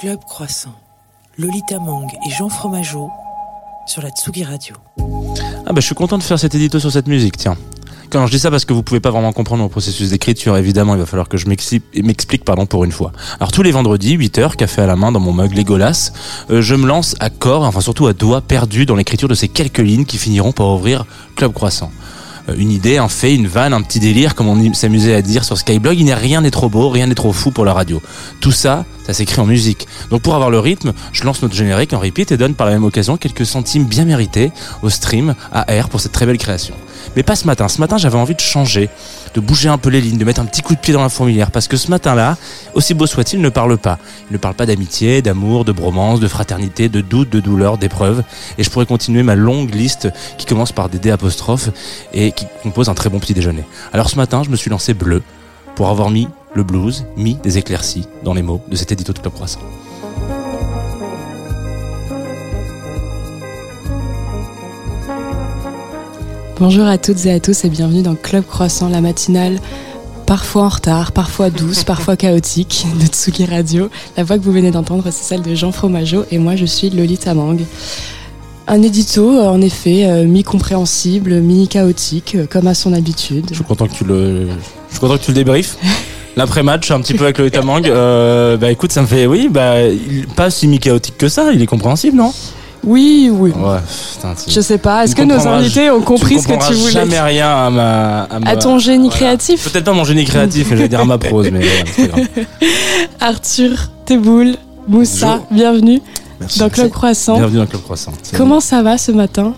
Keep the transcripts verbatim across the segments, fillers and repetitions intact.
Club Croissant, Lolita Mang et Jean Fromageau sur la Tsugi Radio. Ah bah je suis content de faire cet édito sur cette musique, tiens. Quand je dis ça parce que vous pouvez pas vraiment comprendre mon processus d'écriture, évidemment, il va falloir que je m'explique, m'explique pardon, pour une fois. Alors tous les vendredis, huit heures, café à la main dans mon mug Légolas, euh, je me lance à corps, enfin surtout à doigts perdus dans l'écriture de ces quelques lignes qui finiront par ouvrir Club Croissant. Une idée, un fait, une vanne, un petit délire, comme on s'amusait à dire sur Skyblog, il n'y a rien n'est trop beau, rien n'est trop fou pour la radio. Tout ça, ça s'écrit en musique. Donc pour avoir le rythme, je lance notre générique en repeat et donne par la même occasion quelques centimes bien mérités au stream A R pour cette très belle création. Mais pas ce matin. Ce matin, j'avais envie de changer, de bouger un peu les lignes, de mettre un petit coup de pied dans la fourmilière, parce que ce matin-là, aussi beau soit-il, ne parle pas. Il ne parle pas d'amitié, d'amour, de bromance, de fraternité, de doute, de douleur, d'épreuve. Et je pourrais continuer ma longue liste qui commence par des D apostrophes et qui compose un très bon petit déjeuner. Alors ce matin, je me suis lancé bleu pour avoir mis le blues, mis des éclaircies dans les mots de cet édito de Club Croissant. Bonjour à toutes et à tous et bienvenue dans Club Croissant, la matinale parfois en retard, parfois douce, parfois chaotique de Tsugi Radio. La voix que vous venez d'entendre, c'est celle de Jean Fromageau et moi je suis Lolita Mang. Un édito, en effet, mi-compréhensible, mi-chaotique, comme à son habitude. Je suis content que tu le, je suis content que tu le débriefes. L'après-match, un petit peu avec Lolita Mang. Euh, bah écoute, ça me fait, oui, bah, il pas si mi-chaotique que ça, il est compréhensible, non ? Oui, oui. Ouais, putain, je sais pas. Est-ce que nos invités ont compris ce que tu voulais ? Jamais rien à ma, à ma, à ton génie voilà. créatif. Peut-être pas mon génie créatif, je vais dire à ma prose, mais voilà, c'est grave. Arthur Teboul, Moussa, bonjour. Bienvenue Merci. Dans Club Croissant. Bienvenue dans Club Croissant. C'est Comment bien. Ça va ce matin ?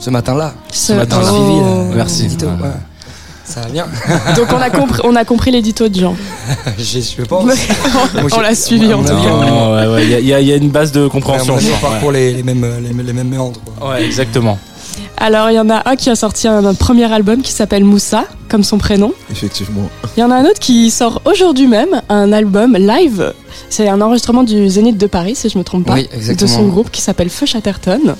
Ce matin-là. Ce, ce matin-là. Oh. Merci. L'édito, ouais. Ouais. Ça va bien. Donc on a compris, on a compris l'édito de Jean. Je pense. on, on l'a suivi en tout cas. Ouais, ouais. Il y, y a une base de compréhension. Ouais, on part ouais. pour les, les mêmes, les, les mêmes méandres. Quoi. Ouais, exactement. Alors il y en a un qui a sorti un, un premier album qui s'appelle Moussa, comme son prénom. Effectivement. Il y en a un autre qui sort aujourd'hui même un album live. C'est un enregistrement du Zénith de Paris, si je me trompe pas, oui, de son groupe qui s'appelle Feu Chatterton.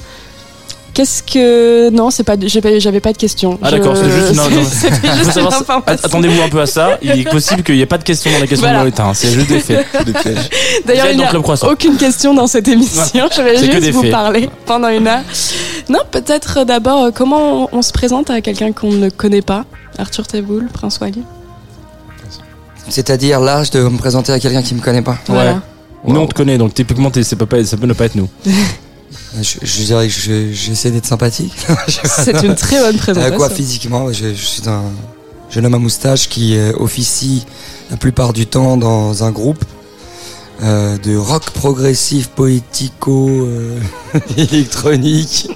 Qu'est-ce que non, c'est pas, j'avais pas de questions. Ah je... d'accord, c'est juste une information. Attendez-vous un peu à ça. Il est possible qu'il n'y ait pas de questions dans la question voilà. de Lolita. Hein. C'est juste des faits, des pièges. D'ailleurs, il n'y a aucune question dans cette émission. Je vais juste vous faits. Parler pendant une heure. Non, peut-être d'abord comment on se présente à quelqu'un qu'on ne connaît pas. Arthur Teboul, Prince Waly. C'est-à-dire là, je dois me présenter à quelqu'un qui me connaît pas. Voilà. Ouais. Wow. Nous on te connaît, donc typiquement, ça peut pas, ça peut ne pas être nous. Je, je dirais que je, j'essaie d'être sympathique. C'est une très bonne présentation. Euh, quoi, physiquement, je, je suis un jeune homme à moustache qui euh, officie la plupart du temps dans un groupe euh, de rock progressif, poético, euh, électronique,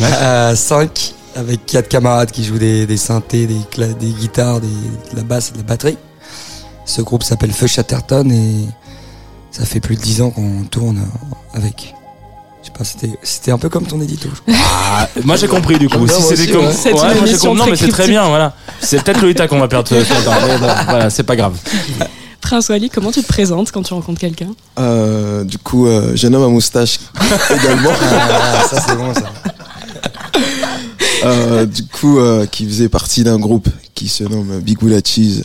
ouais. à cinq, avec quatre camarades qui jouent des, des synthés, des, cla- des guitares, des, de la basse et de la batterie. Ce groupe s'appelle Feu Chatterton et ça fait plus de dix ans qu'on tourne avec. Je sais pas, c'était, c'était un peu comme ton édito. Ah, moi j'ai compris du coup. Si c'était comme, ouais, ouais, moi j'ai compris. Non mais c'est très bien, voilà. C'est peut-être Lolita qu'on va perdre. Ce voilà, c'est pas grave. Prince Waly, comment tu te présentes quand tu rencontres quelqu'un ? euh, Du coup, euh, jeune homme à moustache également. Ah, ça c'est bon ça. Euh, du coup, euh, qui faisait partie d'un groupe qui se nomme Bigoula Cheese,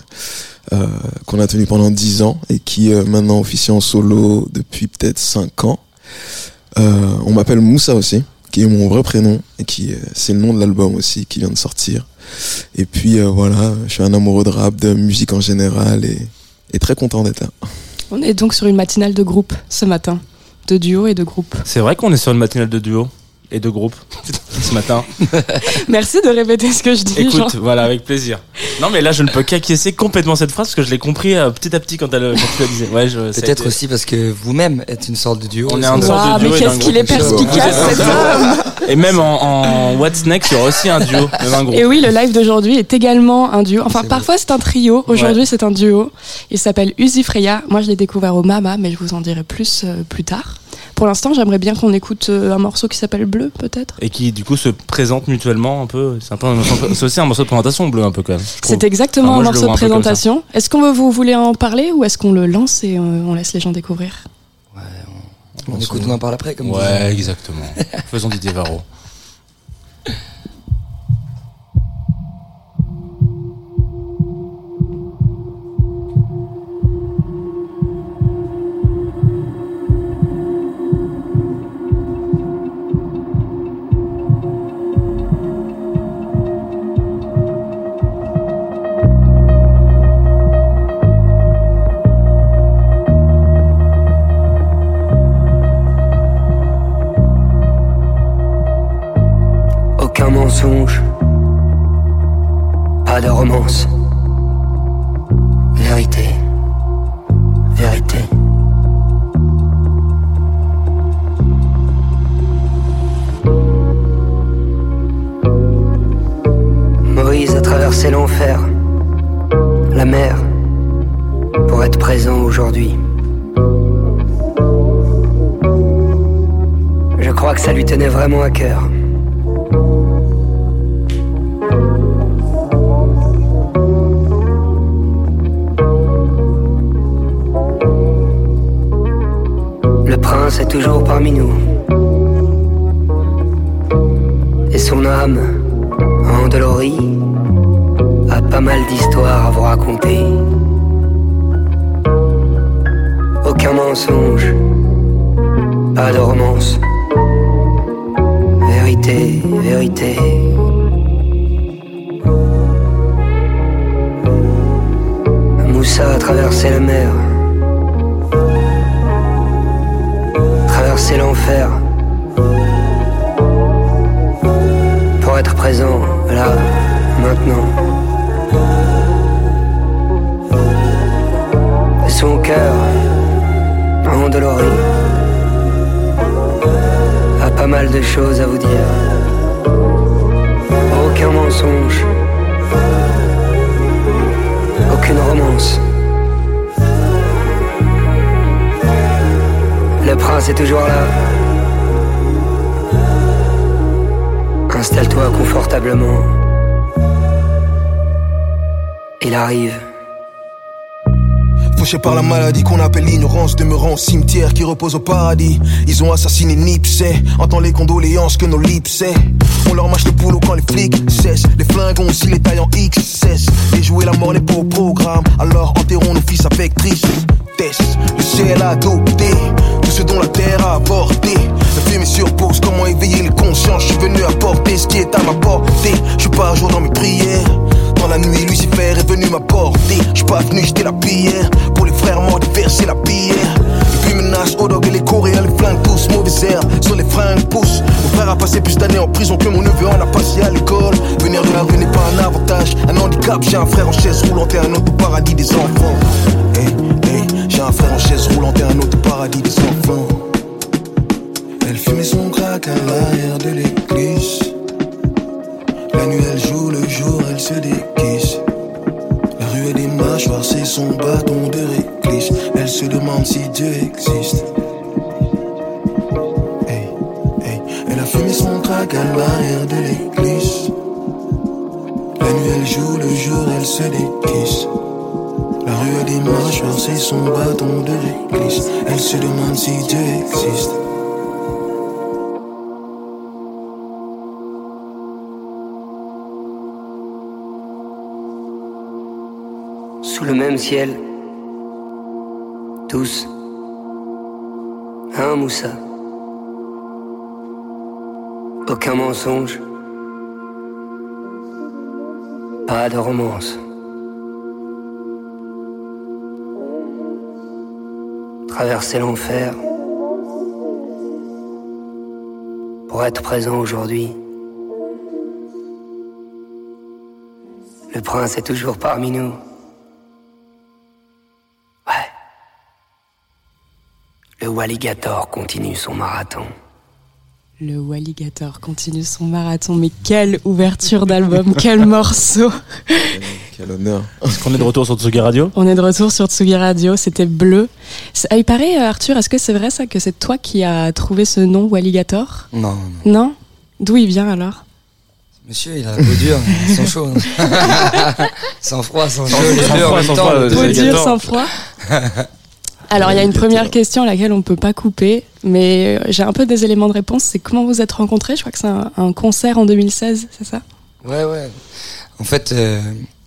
euh, qu'on a tenu pendant dix ans et qui euh, maintenant officie en solo depuis peut-être cinq ans. Euh, on m'appelle Moussa aussi, qui est mon vrai prénom et qui euh, c'est le nom de l'album aussi qui vient de sortir. Et puis euh, voilà, je suis un amoureux de rap, de musique en général et, et très content d'être là. On est donc sur une matinale de groupe ce matin, de duo et de groupe. C'est vrai qu'on est sur une matinale de duo et de groupe ce matin. Merci de répéter ce que je dis. Écoute, genre. Voilà, avec plaisir. Non mais là je ne peux qu'acquiescer complètement cette phrase parce que je l'ai compris euh, petit à petit quand, elle, quand tu la disais. Ouais, je, peut-être été... aussi parce que vous-même êtes une sorte de duo. On est une sorte wow, de duo. Mais qu'est-ce qu'il est perspicace cet homme. Et même en, en What's Next, il y aura aussi un duo, même un groupe. Et oui, le live d'aujourd'hui est également un duo. Enfin, c'est parfois vrai. C'est un trio. Aujourd'hui, ouais. c'est un duo. Il s'appelle Uzi Freyja. Moi, je l'ai découvert au Mama, mais je vous en dirai plus euh, plus tard. Pour l'instant, j'aimerais bien qu'on écoute un morceau qui s'appelle Bleu, peut-être. Et qui, du coup, se présente mutuellement un peu. C'est, un peu un morceau, c'est aussi un morceau de présentation, Bleu, un peu, quand même. C'est exactement enfin, moi, un morceau de présentation. Est-ce qu'on veut, vous voulez en parler ou est-ce qu'on le lance et on laisse les gens découvrir ? Ouais, on, on, on écoute, on en parle après, comme ça. Ouais, exactement. Faisons Didier Varro. traverser l'enfer, la mer, pour être présent aujourd'hui. Je crois que ça lui tenait vraiment à cœur. Le prince est toujours parmi nous. Et son âme, endolorie, a pas mal d'histoires à vous raconter. Aucun mensonge, pas de romance. Vérité, vérité. Moussa a traversé la mer, traversé l'enfer, pour être présent, là, maintenant. Son cœur, endolori, a pas mal de choses à vous dire. Aucun mensonge, aucune romance. Le prince est toujours là. Installe-toi confortablement. Il arrive. Fauché par la maladie qu'on appelle l'ignorance, demeurant au cimetière qui repose au paradis. Ils ont assassiné Nipsey, entend les condoléances que nos Lipsey. On leur mâche le boulot quand les flics cessent. Les flingues ont aussi les tailles en X S. Et jouer la mort n'est pas au programme, alors enterrons nos fils avec tristesse. Le ciel a adopté tout ce dont la terre a apporté. Le film est sur pause, comment éveiller les consciences. Je suis venu apporter ce qui est à ma portée. Je suis pas à jour dans mes prières. Dans la nuit, Lucifer est venu m'apporter. J'suis pas venu jeter la pierre. Pour les frères morts, déverser la pierre. Et puis menace, au dog et les coréens, les flingues tous. Mauvais air, sur les fringues poussent. Mon frère a passé plus d'années en prison que mon neveu en a passé à l'école. Venir de la rue n'est pas un avantage, un handicap. J'ai un frère en chaise roulante et un autre au paradis des enfants. Hey, hey, j'ai un frère en chaise roulante et un autre au paradis des enfants. Elle fumait son crack à l'arrière de l'église. La nuit elle joue, le jour elle se déguise. La rue et les mâchoires c'est son bâton de réglisse. Elle se demande si Dieu existe. Hey, hey. Elle a fumé son crack à l'arrière de l'église. La nuit elle joue, le jour elle se déguise. La rue et les mâchoires c'est son bâton de réglisse. Elle se demande si Dieu existe. Sous le même ciel, tous, un Moussa, aucun mensonge, pas de romance. Traverser l'enfer pour être présent aujourd'hui. Le prince est toujours parmi nous. Le Walligator continue son marathon. Le Walligator continue son marathon. Mais quelle ouverture d'album, quel morceau. Quel honneur. Est-ce qu'on est de retour sur Tsugi Radio ? On est de retour sur Tsugi Radio, c'était Bleu. Ah, il paraît, Arthur, est-ce que c'est vrai ça, que c'est toi qui as trouvé ce nom Walligator ? Non, non. Non ? D'où il vient alors ? Monsieur, il a le beau dur, sans chaud. Sans froid, sans chaud. Beau dur, sans froid. Alors, il y a une première question à laquelle on ne peut pas couper, mais j'ai un peu des éléments de réponse. C'est comment vous êtes rencontrés ? Je crois que c'est un, un concert en deux mille seize, c'est ça ? Ouais, ouais. En fait, euh,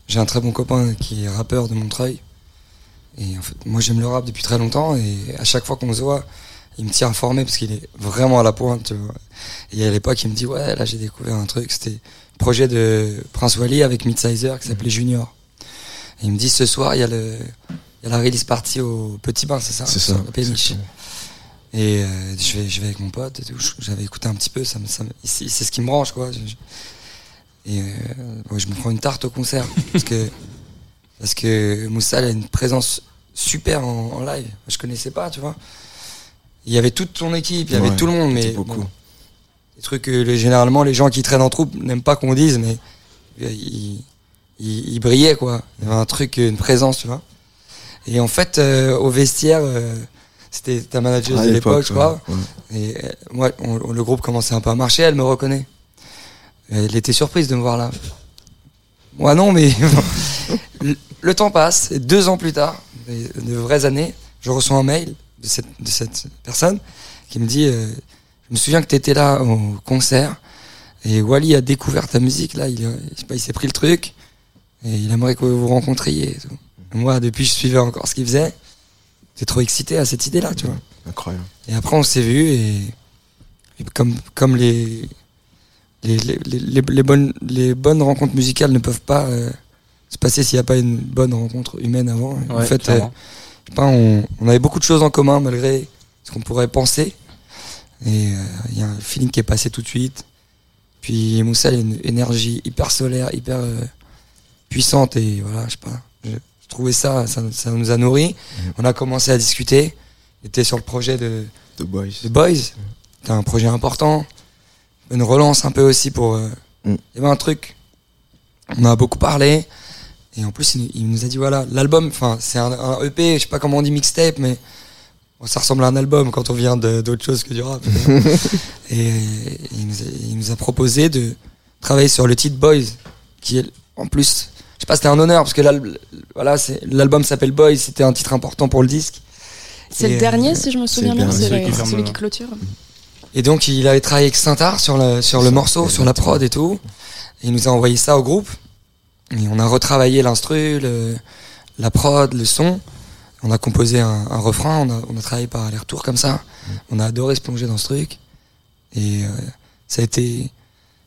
j'ai un très bon copain qui est rappeur de Montreuil. Et en fait, moi, j'aime le rap depuis très longtemps. Et à chaque fois qu'on se voit, il me tient informé parce qu'il est vraiment à la pointe, tu vois. Et à l'époque, il me dit « Ouais, là, j'ai découvert un truc. » C'était le projet de Prince Waly avec Midsizer qui s'appelait Junior. Et il me dit « Ce soir, il y a le... Il y a la release party au Petit Bain, c'est ça ? C'est ça. La péniche. Et euh, je, vais, je vais avec mon pote et tout. J'avais écouté un petit peu, ça me, ça me, c'est, c'est ce qui me branche, quoi. Je, je, et euh, ouais, je me prends une tarte au concert. parce, que, parce que Moussa a une présence super en, en live. Je connaissais pas, tu vois. Il y avait toute ton équipe, il y avait ouais, tout le monde, mais. Beaucoup. Bon, les trucs que les, généralement les gens qui traînent en troupe n'aiment pas qu'on dise, mais. Euh, ils, il, il brillait, quoi. Il y avait un truc, une présence, tu vois. Et en fait, euh, au vestiaire, euh, c'était ta manageuse à de l'époque, je crois. Ouais. Et euh, moi, on, on, le groupe commençait un peu à marcher, elle me reconnaît. Elle était surprise de me voir là. Moi non, mais le, le temps passe. Et deux ans plus tard, de vraies années, je reçois un mail de cette, de cette personne qui me dit euh, « Je me souviens que tu étais là au concert et Waly a découvert ta musique. Là, il, je sais pas, il s'est pris le truc et il aimerait que vous rencontriez. » Moi, depuis, je suivais encore ce qu'il faisait. J'étais trop excité à cette idée-là, tu vois. Incroyable. Et après, on s'est vus et, et comme, comme les... Les, les, les, les, bonnes, les bonnes rencontres musicales ne peuvent pas euh, se passer s'il n'y a pas une bonne rencontre humaine avant. Ouais, en fait, euh, je sais pas, on, on avait beaucoup de choses en commun malgré ce qu'on pourrait penser. Et il euh, y a un feeling qui est passé tout de suite. Puis Moussa, il a une énergie hyper solaire, hyper euh, puissante. Et voilà, je sais pas, je, je trouvais ça, ça, ça nous a nourris. Mmh. On a commencé à discuter. On était sur le projet de The Boys. The Boys. Mmh. C'était un projet important. Une relance un peu aussi pour euh, mm. et ben un truc, on a beaucoup parlé et en plus il, il nous a dit voilà l'album, enfin c'est un, un E P, je sais pas comment on dit, mixtape, mais bon, ça ressemble à un album quand on vient de, d'autre chose que du rap. et, et il, nous a, il nous a proposé de travailler sur le titre Boys, qui est en plus, je sais pas, c'était un honneur parce que l'al- voilà, c'est, l'album s'appelle Boys, c'était un titre important pour le disque. C'est et, le dernier euh, si je me souviens bien, c'est, celui, c'est, qui, c'est celui qui clôture. Mm. Et donc, il avait travaillé avec Saint-Art sur le, sur le morceau, sur la prod et tout. Et il nous a envoyé ça au groupe. Et on a retravaillé l'instru, le, la prod, le son. On a composé un, un refrain, on a, on a travaillé par les retours comme ça. On a adoré se plonger dans ce truc. Et euh, ça a été,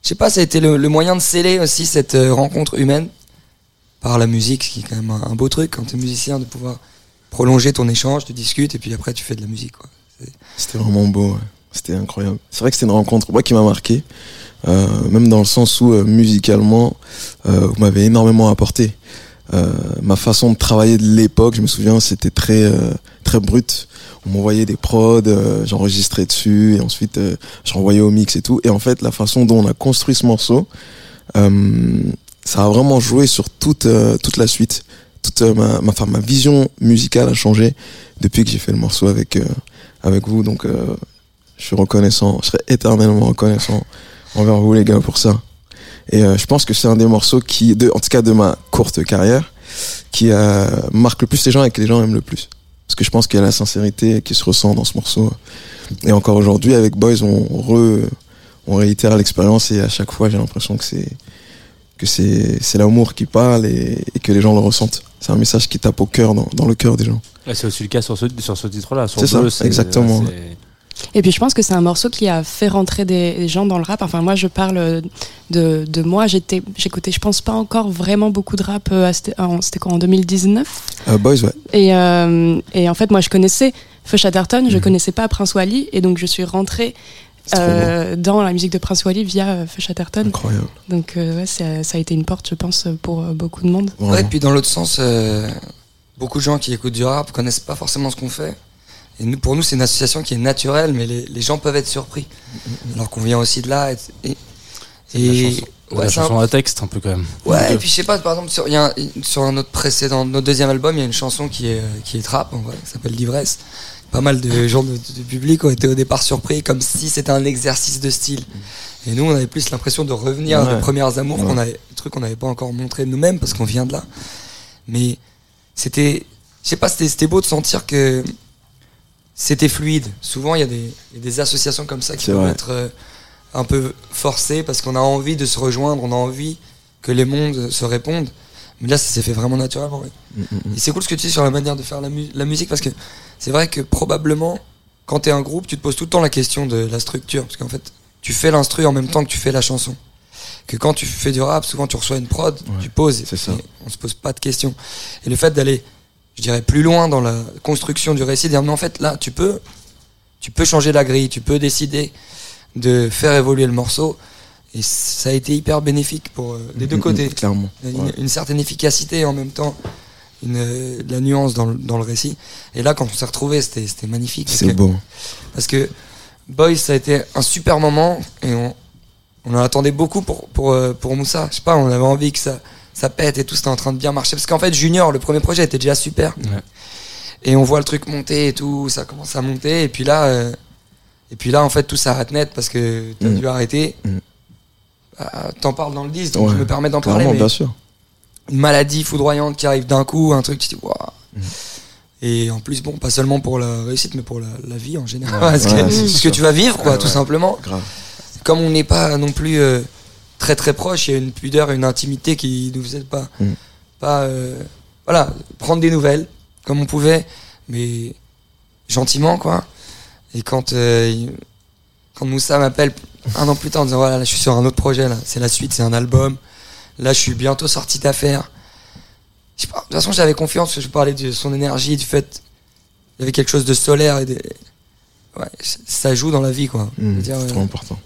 je sais pas, ça a été le, le moyen de sceller aussi cette rencontre humaine par la musique, ce qui est quand même un, un beau truc quand t'es musicien, de pouvoir prolonger ton échange, tu discutes et puis après tu fais de la musique, quoi. C'est... C'était vraiment beau, ouais. C'était incroyable. C'est vrai que c'était une rencontre, moi, qui m'a marqué, euh, même dans le sens où, euh, musicalement, euh, vous m'avez énormément apporté. Euh, ma façon de travailler de l'époque, je me souviens, c'était très euh, très brut. On m'envoyait des prods, euh, j'enregistrais dessus, et ensuite, euh, je renvoyais au mix et tout. Et en fait, la façon dont on a construit ce morceau, euh, ça a vraiment joué sur toute euh, toute la suite. Toute euh, ma, ma, enfin, ma vision musicale a changé depuis que j'ai fait le morceau avec, euh, avec vous, donc... Euh, je suis reconnaissant, je serai éternellement reconnaissant envers vous les gars pour ça. Et euh, je pense que c'est un des morceaux qui, de, en tout cas de ma courte carrière, qui euh, marque le plus les gens et que les gens aiment le plus. Parce que je pense qu'il y a la sincérité qui se ressent dans ce morceau. Et encore aujourd'hui, avec Boys, on, re, on réitère l'expérience et à chaque fois, j'ai l'impression que c'est, que c'est, c'est l'amour qui parle et, et que les gens le ressentent. C'est un message qui tape au cœur, dans, dans le cœur des gens. Et c'est aussi le cas sur ce, sur ce titre-là. Sur c'est Bleu, ça, c'est, exactement. Là, c'est... Et puis je pense que c'est un morceau qui a fait rentrer des gens dans le rap. Enfin moi je parle de, de moi, j'étais, j'écoutais je pense pas encore vraiment beaucoup de rap, à, c'était quoi en deux mille dix-neuf uh, Boys, ouais. Et, euh, et en fait moi je connaissais Feu Chatterton, je mmh. connaissais pas Prince Waly et donc je suis rentrée euh, dans la musique de Prince Waly via Feu Chatterton. Incroyable. Donc euh, ouais, ça, ça a été une porte je pense pour beaucoup de monde. Vraiment. Ouais, et puis dans l'autre sens, euh, beaucoup de gens qui écoutent du rap connaissent pas forcément ce qu'on fait. Et nous, pour nous, c'est une association qui est naturelle, mais les, les gens peuvent être surpris. Alors qu'on vient aussi de là. Et, et, c'est et la chanson, ouais, la c'est chanson un... à texte, un peu quand même. Ouais, et puis je sais pas, par exemple, sur, y a un, sur notre précédent, notre deuxième album, il y a une chanson qui est, qui est trap, en vrai, qui s'appelle L'Ivresse. Pas mal de gens de, de public ont été au départ surpris, comme si c'était un exercice de style. Et nous, on avait plus l'impression de revenir ouais. à nos premières amours, ouais. qu'on avait, des trucs qu'on n'avait pas encore montré nous-mêmes, parce qu'on vient de là. Mais c'était, je sais pas, c'était, c'était beau de sentir que c'était fluide. Souvent, il y a des, y a des associations comme ça qui peuvent être euh, un peu forcées parce qu'on a envie de se rejoindre, on a envie que les mondes se répondent. Mais là, ça s'est fait vraiment naturellement. Ouais. Mm-hmm. Et c'est cool ce que tu dis sur la manière de faire la, mu- la musique parce que c'est vrai que probablement, quand t'es un groupe, tu te poses tout le temps la question de la structure parce qu'en fait, tu fais l'instru en même temps que tu fais la chanson. Que quand tu fais du rap, souvent tu reçois une prod, ouais, tu poses, c'est ça. On se pose pas de questions. Et le fait d'aller, je dirais, plus loin dans la construction du récit, dire mais en fait là tu peux tu peux changer la grille, tu peux décider de faire évoluer le morceau et ça a été hyper bénéfique pour euh, les deux mmh, côtés, clairement. Une, ouais. une certaine efficacité et en même temps une, euh, de la nuance dans le, dans le récit et là quand on s'est retrouvés c'était, c'était magnifique. C'est beau. Parce que Boys ça a été un super moment et on, on en attendait beaucoup pour, pour, pour Moussa, je sais pas, on avait envie que ça ça pète et tout, c'était en train de bien marcher. Parce qu'en fait, Junior, le premier projet était déjà super. Ouais. Et on voit le truc monter et tout, ça commence à monter. Et puis là, euh, et puis là en fait, tout s'arrête net parce que t'as mmh. dû arrêter. Mmh. Bah, t'en parles dans le disque, donc ouais. je me permets d'en Clairement, parler. Mais bien sûr. Une maladie foudroyante qui arrive d'un coup, un truc, tu te dis, waouh. Mmh. Et en plus, bon, pas seulement pour la réussite, mais pour la, la vie en général. Ouais, parce ouais, que, ce sûr. que tu vas vivre, quoi, ouais, tout ouais. simplement. Grave. Comme on n'est pas non plus euh, très très proche, il y a une pudeur et une intimité qui nous faisait pas. Mmh. pas euh, voilà, prendre des nouvelles comme on pouvait, mais gentiment, quoi. Et quand, euh, quand Moussa m'appelle un an plus tard en disant voilà, là, je suis sur un autre projet, là, c'est la suite, c'est un album, là, je suis bientôt sorti d'affaires. Je sais pas, de toute façon, j'avais confiance, je parlais de son énergie, du fait il y avait quelque chose de solaire et de... ouais, ça joue dans la vie, quoi. Mmh, c'est euh, trop important.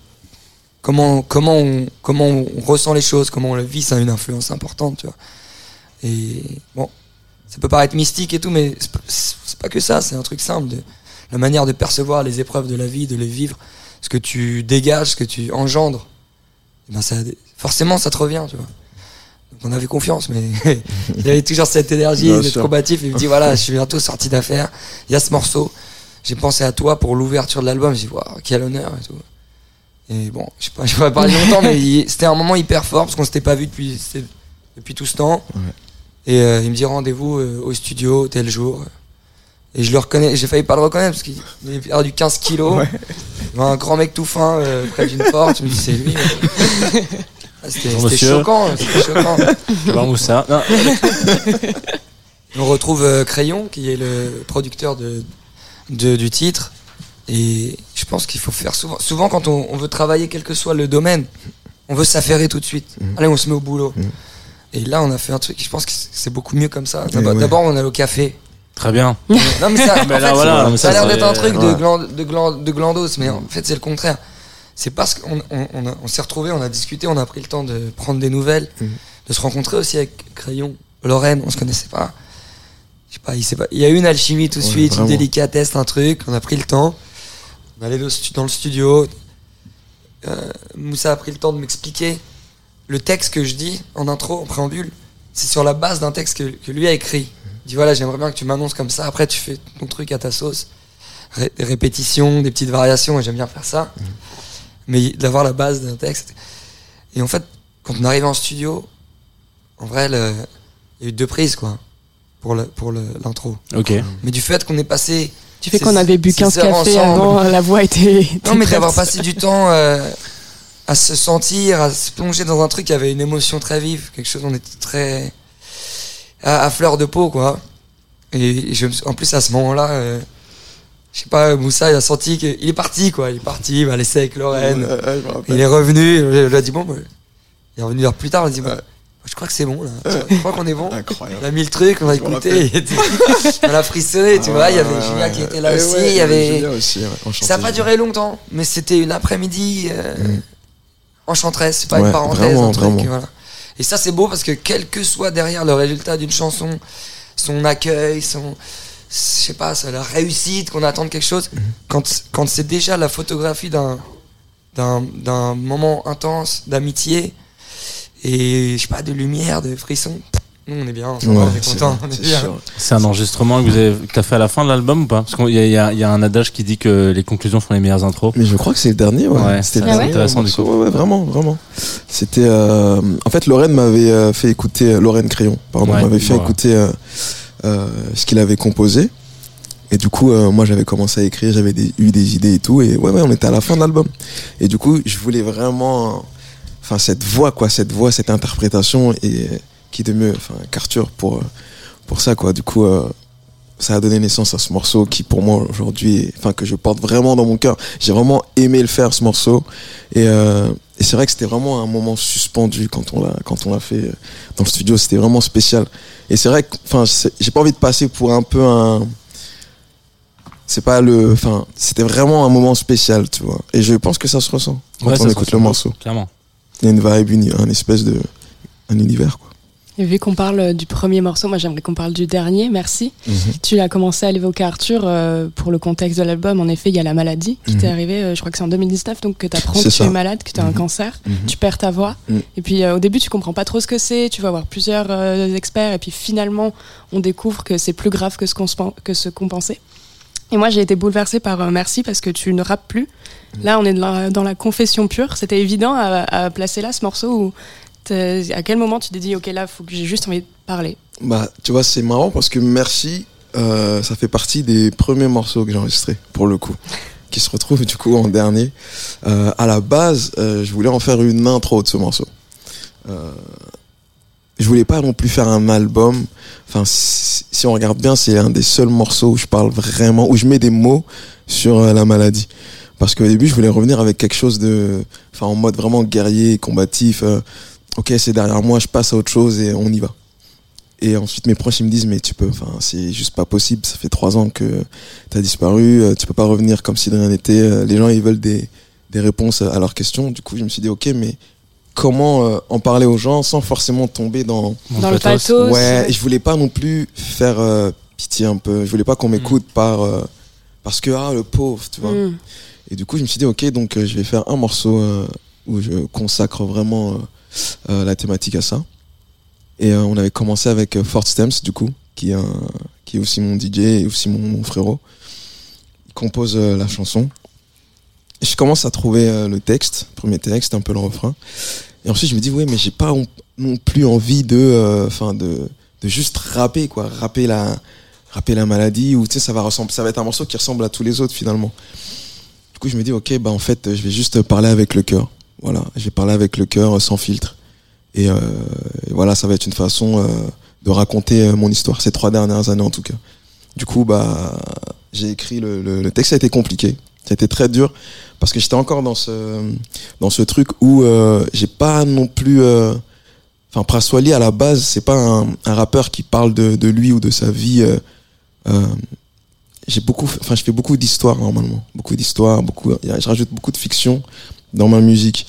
Comment, comment, on, comment on ressent les choses, comment on le vit, ça a une influence importante, tu vois. Et bon, ça peut paraître mystique et tout, mais c'est pas, c'est pas que ça, c'est un truc simple, de, la manière de percevoir les épreuves de la vie, de les vivre, ce que tu dégages, ce que tu engendres, et ben ça, forcément ça te revient, tu vois. On avait confiance, mais il avait toujours cette énergie d'être combatif. Il me dit voilà, je suis bientôt sorti d'affaires. Il y a ce morceau. J'ai pensé à toi pour l'ouverture de l'album. J'ai dit waouh, quel honneur et tout. Et bon, je sais pas, je vais pas parler longtemps, mais il, c'était un moment hyper fort parce qu'on s'était pas vu depuis, depuis tout ce temps. Ouais. Et euh, il me dit rendez-vous euh, au studio tel jour. Et je le reconnais, j'ai failli pas le reconnaître parce qu'il avait perdu quinze kilos. Ouais. Un grand mec tout fin euh, près d'une porte. Je me dis c'est lui. Mais... C'était, c'était choquant, c'était choquant. Bon, ça. Non. On retrouve euh, Crayon, qui est le producteur de, de, du titre. Et je pense qu'il faut faire souvent. Souvent, quand on, on veut travailler, quel que soit le domaine, on veut s'affairer tout de suite. Mmh. Allez, on se met au boulot. Mmh. Et là, on a fait un truc. Je pense que c'est beaucoup mieux comme ça. D'abord, ouais. d'abord on est au café. Très bien. Non, mais ça, mais là, fait, voilà, ça a l'air d'être un truc ouais. de, gland, de, gland, de glandos, mais en fait, c'est le contraire. C'est parce qu'on on, on a, on s'est retrouvés, on a discuté, on a pris le temps de prendre des nouvelles, mmh. de se rencontrer aussi avec Crayon, Lorraine, on se connaissait pas. Je sais pas, il, pas, il y a eu une alchimie tout de ouais, suite, vraiment. Une délicatesse, un truc, on a pris le temps. On allait dans le studio. Euh, Moussa a pris le temps de m'expliquer. Le texte que je dis en intro, en préambule, c'est sur la base d'un texte que, que lui a écrit. Il dit voilà, j'aimerais bien que tu m'annonces comme ça, après tu fais ton truc à ta sauce. Ré- des répétitions, des petites variations, et j'aime bien faire ça. Mmh. Mais d'avoir la base d'un texte. Et en fait, quand on arrivait en studio, en vrai, le... il y a eu deux prises, quoi, pour, le, pour le, l'intro. Ok. Mais du fait qu'on est passé... Tu fais qu'on avait bu quinze cafés avant, la voix était... Non, mais d'avoir passé du temps euh, à se sentir, à se plonger dans un truc qui avait une émotion très vive, quelque chose, on était très... à, à fleur de peau, quoi. Et je, en plus, à ce moment-là... Euh, je sais pas, Moussa, il a senti qu'il est parti, quoi. Il est parti, il va laisser avec Lorraine. Ouais, ouais, il est revenu, il lui a dit bon, bah, il est revenu l'heure plus tard, il a dit bon, ouais. je crois que c'est bon, là. Ouais. Je crois qu'on est bon. Incroyable. Il a mis le truc, on a écouté, on a frissonné, ah, tu vois. Il y avait ouais, Julia ouais. qui était là et aussi. Ouais, il y avait... aussi ouais. Ça n'a pas duré longtemps, mais c'était une après-midi euh, mm. enchanteresse, c'est pas ouais, une parenthèse, vraiment, un truc. Voilà. Et ça, c'est beau parce que quel que soit derrière le résultat d'une chanson, son accueil, son... je sais pas, ça, la réussite, qu'on attend de quelque chose, mmh. quand, quand c'est déjà la photographie d'un, d'un, d'un moment intense, d'amitié, et je sais pas, de lumière, de frissons, nous on est bien, on, ouais, on est content. On est bien. C'est un enregistrement que vous avez, que t'as fait à la fin de l'album ou pas ? Parce qu'il y a, y, a, y a un adage qui dit que les conclusions font les meilleures intros. Mais je crois que c'est le dernier, ouais. ouais C'était ah ouais intéressant du coup. Ouais, ouais, vraiment, vraiment. C'était, euh... en fait, Lorraine m'avait fait écouter, Lorraine Crayon, pardon, ouais, m'avait fait ouais. écouter... Euh... Euh, ce qu'il avait composé et du coup euh, moi j'avais commencé à écrire, j'avais des, eu des idées et tout et ouais ouais on était à la fin de l'album et du coup je voulais vraiment enfin cette voix quoi, cette voix, cette interprétation et qui de mieux enfin qu'Arthur pour, pour ça quoi du coup euh, ça a donné naissance à ce morceau qui pour moi aujourd'hui enfin que je porte vraiment dans mon cœur, j'ai vraiment aimé le faire ce morceau et, euh, et c'est vrai que c'était vraiment un moment suspendu quand on l'a, quand on l'a fait dans le studio, c'était vraiment spécial. Et c'est vrai que, enfin, j'ai pas envie de passer pour un peu un, c'est pas le, enfin, c'était vraiment un moment spécial, tu vois. Et je pense que ça se ressent quand ouais, on écoute le morceau. Clairement. Il y a une vibe, une, un espèce de, un univers, quoi. Et vu qu'on parle du premier morceau, moi j'aimerais qu'on parle du dernier, merci. Mm-hmm. Tu l'as commencé à l'évoquer, Arthur, euh, pour le contexte de l'album. En effet, il y a la maladie qui mm-hmm. t'est arrivée, euh, je crois que c'est en deux mille dix-neuf, donc que t'apprends que ça. Tu es malade, que tu as mm-hmm. un cancer, mm-hmm. tu perds ta voix. Mm-hmm. Et puis euh, au début, tu comprends pas trop ce que c'est, tu vas voir plusieurs euh, experts, et puis finalement, on découvre que c'est plus grave que ce qu'on, que ce qu'on pensait. Et moi, j'ai été bouleversée par euh, Merci, parce que tu ne rappes plus. Là, on est la, dans la confession pure. C'était évident à, à placer là ce morceau où à quel moment tu t'es dit ok, là, faut que j'ai juste envie de parler? Bah, tu vois, c'est marrant parce que Merci, euh, ça fait partie des premiers morceaux que j'ai enregistrés pour le coup, qui se retrouvent du coup en dernier. Euh, à la base, euh, je voulais en faire une intro de ce morceau. Euh, je voulais pas non plus faire un album. Enfin, si, si on regarde bien, c'est un des seuls morceaux où je parle vraiment, où je mets des mots sur euh, la maladie. Parce qu'au début, je voulais revenir avec quelque chose de, enfin, en mode vraiment guerrier, combatif. Euh, ok, c'est derrière moi, je passe à autre chose et on y va. Et ensuite, mes proches, ils me disent, mais tu peux, enfin, c'est juste pas possible, ça fait trois ans que t'as disparu, tu peux pas revenir comme si de rien n'était. Les gens, ils veulent des, des réponses à leurs questions. Du coup, je me suis dit, ok, mais comment en parler aux gens sans forcément tomber dans, dans le pathos? Ouais, et je voulais pas non plus faire euh, pitié un peu, je voulais pas qu'on m'écoute mmh. par, euh, parce que, ah, le pauvre, tu vois. Mmh. Et du coup, je me suis dit, ok, donc euh, je vais faire un morceau euh, où je consacre vraiment... Euh, Euh, la thématique à ça, et euh, on avait commencé avec euh, Fort Stems du coup, qui est, un, qui est aussi mon D J et aussi mon, mon frérot. Il compose euh, la chanson et je commence à trouver euh, le texte, premier texte, un peu le refrain, et ensuite je me dis ouais, mais j'ai pas on, non plus envie de enfin euh, de, de juste rapper quoi, rapper la, rapper la maladie, ou tu sais, ça va ressembler, ça va être un morceau qui ressemble à tous les autres finalement. Du coup je me dis ok, bah en fait je vais juste parler avec le cœur. Voilà, je vais parler avec le cœur, sans filtre. Et, euh, et voilà, ça va être une façon euh, de raconter mon histoire, ces trois dernières années en tout cas. Du coup, bah, j'ai écrit le, le, le texte, ça a été compliqué, ça a été très dur, parce que j'étais encore dans ce, dans ce truc où euh, j'ai pas non plus... Enfin, euh, Prince Waly, à la base, c'est pas un, un rappeur qui parle de, de lui ou de sa vie. Euh, euh, j'ai beaucoup, enfin, je fais beaucoup d'histoires normalement, beaucoup d'histoires, beaucoup, je rajoute beaucoup de fiction dans ma musique,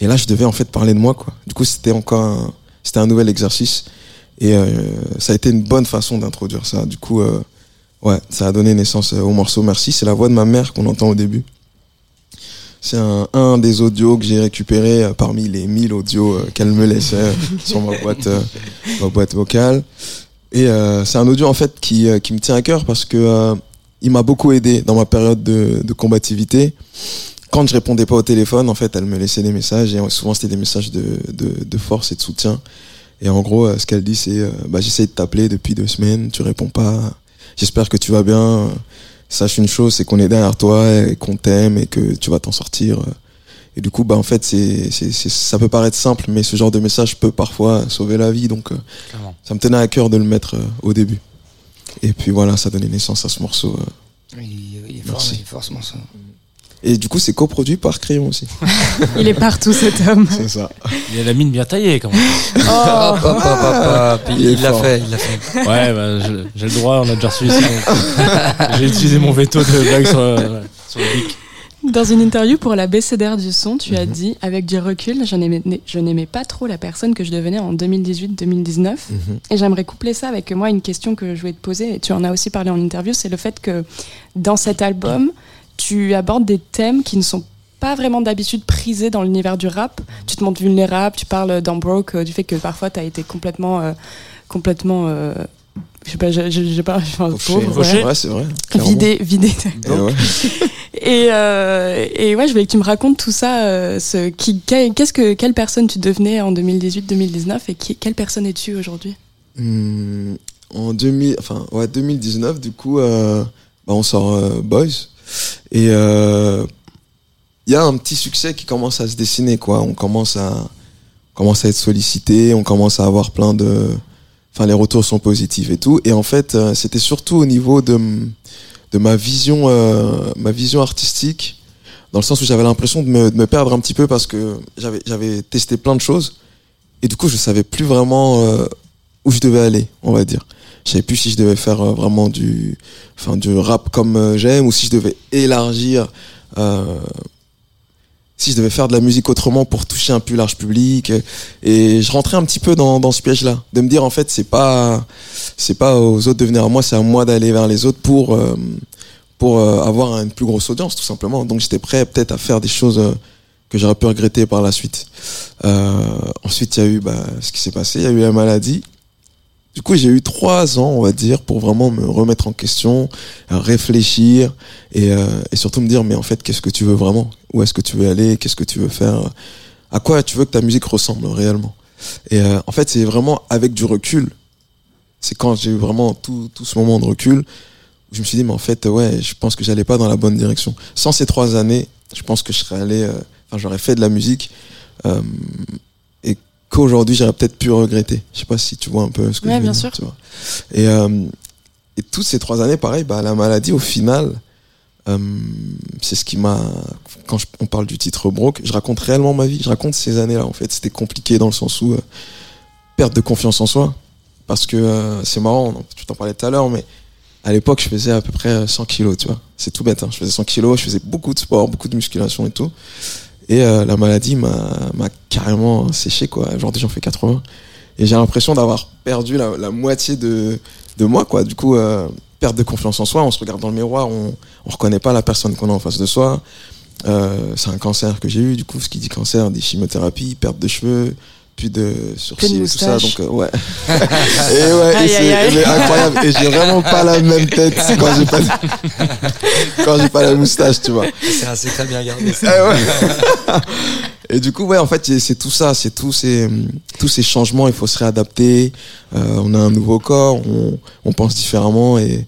et là je devais en fait parler de moi quoi. Du coup c'était encore un, c'était un nouvel exercice, et euh, ça a été une bonne façon d'introduire ça. Du coup euh, ouais, ça a donné naissance au morceau Merci. C'est la voix de ma mère qu'on entend au début. C'est un, un des audios que j'ai récupéré euh, parmi les mille audios euh, qu'elle me laissait euh, sur ma boîte, euh, ma boîte vocale, et euh, c'est un audio en fait qui, euh, qui me tient à cœur, parce que euh, il m'a beaucoup aidé dans ma période de, de combativité. Quand je répondais pas au téléphone, en fait, elle me laissait des messages, et souvent c'était des messages de, de, de force et de soutien. Et en gros, ce qu'elle dit, c'est bah, j'essaie de t'appeler depuis deux semaines, tu réponds pas, j'espère que tu vas bien, sache une chose, c'est qu'on est derrière toi, et qu'on t'aime, et que tu vas t'en sortir. Et du coup, bah, en fait, c'est, c'est, c'est, ça peut paraître simple, mais ce genre de message peut parfois sauver la vie, donc clairement. Ça me tenait à cœur de le mettre au début. Et puis voilà, ça donnait naissance à ce morceau. Il, il est fort, il est fort ce morceau. Et du coup, c'est coproduit par Crayon aussi. Il est partout, cet homme. C'est ça. Il a la mine bien taillée, quand même. Oh, papa, papa, papa. Il, il l'a fait, il l'a fait. Ouais, bah, je, j'ai le droit, on a déjà reçu ici. J'ai utilisé mon veto de blague sur, euh, sur le pic. Dans une interview pour la B C D R du son, tu mm-hmm. as dit, avec du recul, je n'aimais, je n'aimais pas trop la personne que je devenais en deux mille dix-huit deux mille dix-neuf. Mm-hmm. Et j'aimerais coupler ça avec moi une question que je voulais te poser, et tu en as aussi parlé en interview, c'est le fait que dans cet album... tu abordes des thèmes qui ne sont pas vraiment d'habitude prisés dans l'univers du rap. Tu te montres vulnérable, tu parles dans Broke, euh, du fait que parfois tu as été complètement. Euh, complètement euh, je sais pas, je, je, je sais pas, enfin, pauvre. Ouais. Ouais, c'est vrai. Vidé, vidé. Et ouais. et, euh, et ouais, je voulais que tu me racontes tout ça. Euh, ce, qui, qu'est-ce que, quelle personne tu devenais en deux mille dix-huit deux mille dix-neuf, et qui, quelle personne es-tu aujourd'hui? Mmh, en deux mille, enfin, ouais, deux mille dix-neuf, du coup, euh, bah, on sort euh, Boys. Et il euh, y a un petit succès qui commence à se dessiner quoi. On commence à, on commence à être sollicité, on commence à avoir plein de, enfin les retours sont positifs et tout. Et en fait, euh, c'était surtout au niveau de de ma vision, euh, ma vision artistique, dans le sens où j'avais l'impression de me, de me perdre un petit peu, parce que j'avais, j'avais testé plein de choses, et du coup je savais plus vraiment euh, où je devais aller, on va dire. Je savais plus si je devais faire euh, vraiment du, enfin du rap comme euh, j'aime, ou si je devais élargir. Euh, si je devais faire de la musique autrement pour toucher un plus large public. Et je rentrais un petit peu dans, dans ce piège-là, de me dire en fait c'est pas c'est pas aux autres de venir à moi, c'est à moi d'aller vers les autres pour euh, pour euh, avoir une plus grosse audience tout simplement. Donc j'étais prêt peut-être à faire des choses euh, que j'aurais pu regretter par la suite. Euh, ensuite, il y a eu bah, ce qui s'est passé, il y a eu la maladie. Du coup, j'ai eu trois ans, on va dire, pour vraiment me remettre en question, réfléchir et, euh, et surtout me dire, mais en fait, qu'est-ce que tu veux vraiment ? Où est-ce que tu veux aller ? Qu'est-ce que tu veux faire ? À quoi tu veux que ta musique ressemble réellement ? Et euh, en fait, c'est vraiment avec du recul. C'est quand j'ai eu vraiment tout, tout ce moment de recul où je me suis dit, mais en fait, ouais, je pense que j'allais pas dans la bonne direction. Sans ces trois années, je pense que je serais allé... Euh, Enfin, j'aurais fait de la musique euh, et qu'aujourd'hui j'aurais peut-être pu regretter. Je sais pas si tu vois un peu ce que ouais, je veux bien dire, sûr. Tu vois. Et, euh, et toutes ces trois années, pareil, bah, la maladie au final, euh, c'est ce qui m'a... Quand je, on parle du titre Broke, je raconte réellement ma vie, je raconte ces années-là en fait. C'était compliqué dans le sens où euh, perte de confiance en soi, parce que euh, c'est marrant, tu t'en parlais tout à l'heure, mais à l'époque je faisais à peu près cent kilos, tu vois. C'est tout bête, hein. Je faisais cent kilos, je faisais beaucoup de sport, beaucoup de musculation et tout. Et euh, la maladie m'a, m'a carrément séché, quoi. Aujourd'hui, j'en fais quatre-vingts. Et j'ai l'impression d'avoir perdu la, la moitié de, de moi, quoi. Du coup, euh, perte de confiance en soi. On se regarde dans le miroir, on ne reconnaît pas la personne qu'on a en face de soi. Euh, c'est un cancer que j'ai eu, du coup, ce qui dit cancer, des chimiothérapies, perte de cheveux, puis de sourcils, tout ça. Donc, euh, ouais. Et ouais, aïe, et c'est aïe, aïe. Incroyable. Et j'ai vraiment pas la même tête quand j'ai pas, quand j'ai pas la moustache, tu vois. C'est un secret bien gardé. Ah ouais. Et du coup, ouais, en fait, c'est tout ça, c'est tous ces, tous ces changements, il faut se réadapter, euh, on a un nouveau corps, on, on pense différemment et,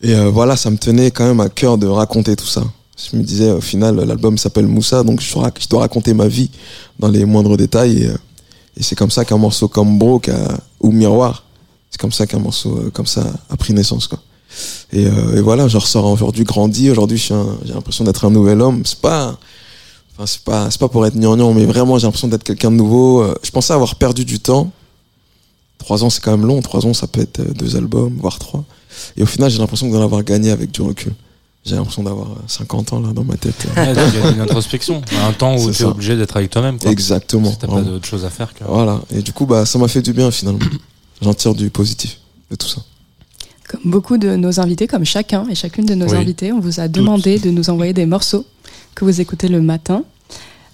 et euh, voilà, ça me tenait quand même à cœur de raconter tout ça. Je me disais, au final, l'album s'appelle Moussa, donc je, je dois raconter ma vie dans les moindres détails. Et, Et c'est comme ça qu'un morceau comme Broke ou Miroir, c'est comme ça qu'un morceau comme ça a pris naissance, quoi. Et, euh, et voilà, je ressors aujourd'hui grandi. Aujourd'hui, je suis un, j'ai l'impression d'être un nouvel homme. C'est pas, enfin c'est pas, c'est pas pour être gnangnan, mais vraiment, j'ai l'impression d'être quelqu'un de nouveau. Je pensais avoir perdu du temps. Trois ans, c'est quand même long. Trois ans, ça peut être deux albums, voire trois. Et au final, j'ai l'impression d'en avoir gagné avec du recul. J'ai l'impression d'avoir cinquante ans là dans ma tête. Il ouais, y a une introspection, un temps où tu es obligé d'être avec toi-même, quoi. Exactement. Si t'as pas d'autre chose à faire que... Voilà. Et du coup, bah, ça m'a fait du bien finalement. J'en tire du positif de tout ça. Comme beaucoup de nos invités, comme chacun et chacune de nos oui. invités, on vous a demandé Toutes. de nous envoyer des morceaux que vous écoutez le matin.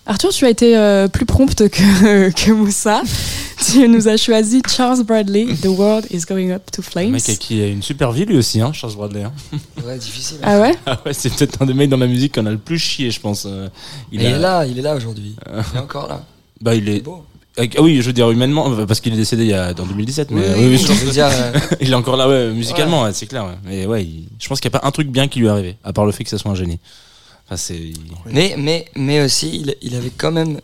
Arthur, tu as été euh, plus prompte que, que Moussa. Tu nous as choisi Charles Bradley, The World is Going Up to Flames. Un mec qui a une super vie lui aussi, hein, Charles Bradley. Hein. Ouais, difficile. Hein. Ah ouais. Ah ouais, c'est peut-être un des mecs dans ma musique qu'on a le plus chié, je pense. Il, a... il est là, il est là aujourd'hui. Euh... Il est encore là. Bah il est. C'est beau. Ah oui, je veux dire humainement, parce qu'il est décédé il y a, dans deux mille dix-sept, mais oui, oui, je veux dire, euh... il est encore là, ouais, musicalement, ouais. Ouais, c'est clair. Ouais. Mais ouais, il... je pense qu'il n'y a pas un truc bien qui lui est arrivé, à part le fait que ça soit un génie. Enfin, c'est... Mais mais mais aussi, il, il avait quand même.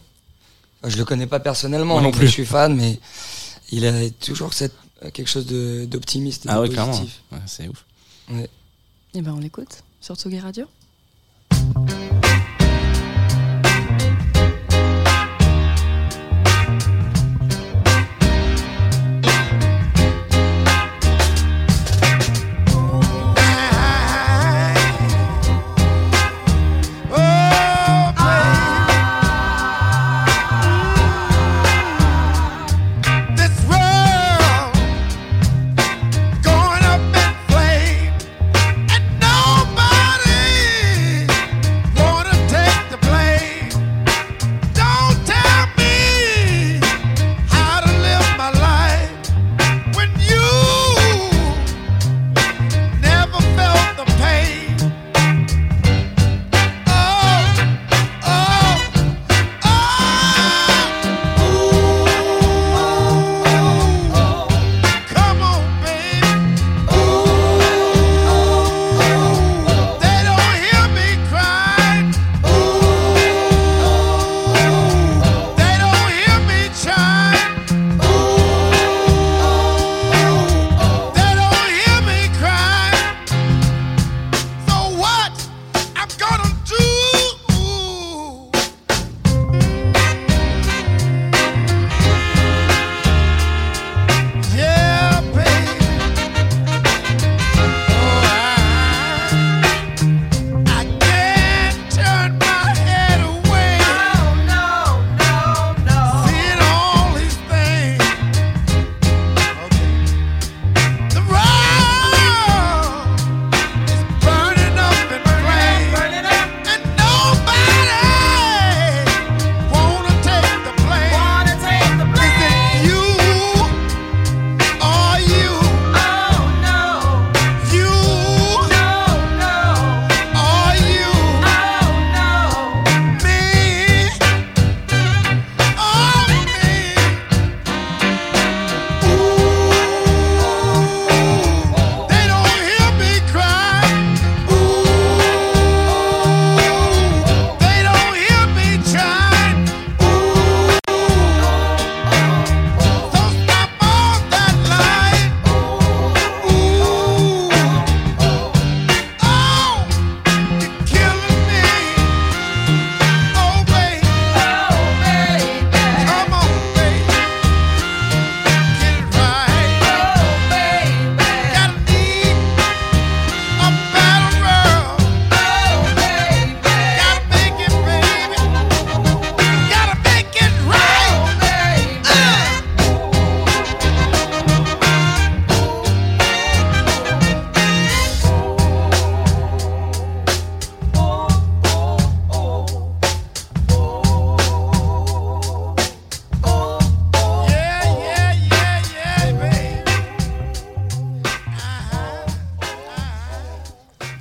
Je le connais pas personnellement, non plus. Je suis fan, mais il a toujours cette, quelque chose de, d'optimiste et ah de ouais, positif. Ah ouais, clairement. C'est ouf. Ouais. Et ben on l'écoute sur Tsugi Radio.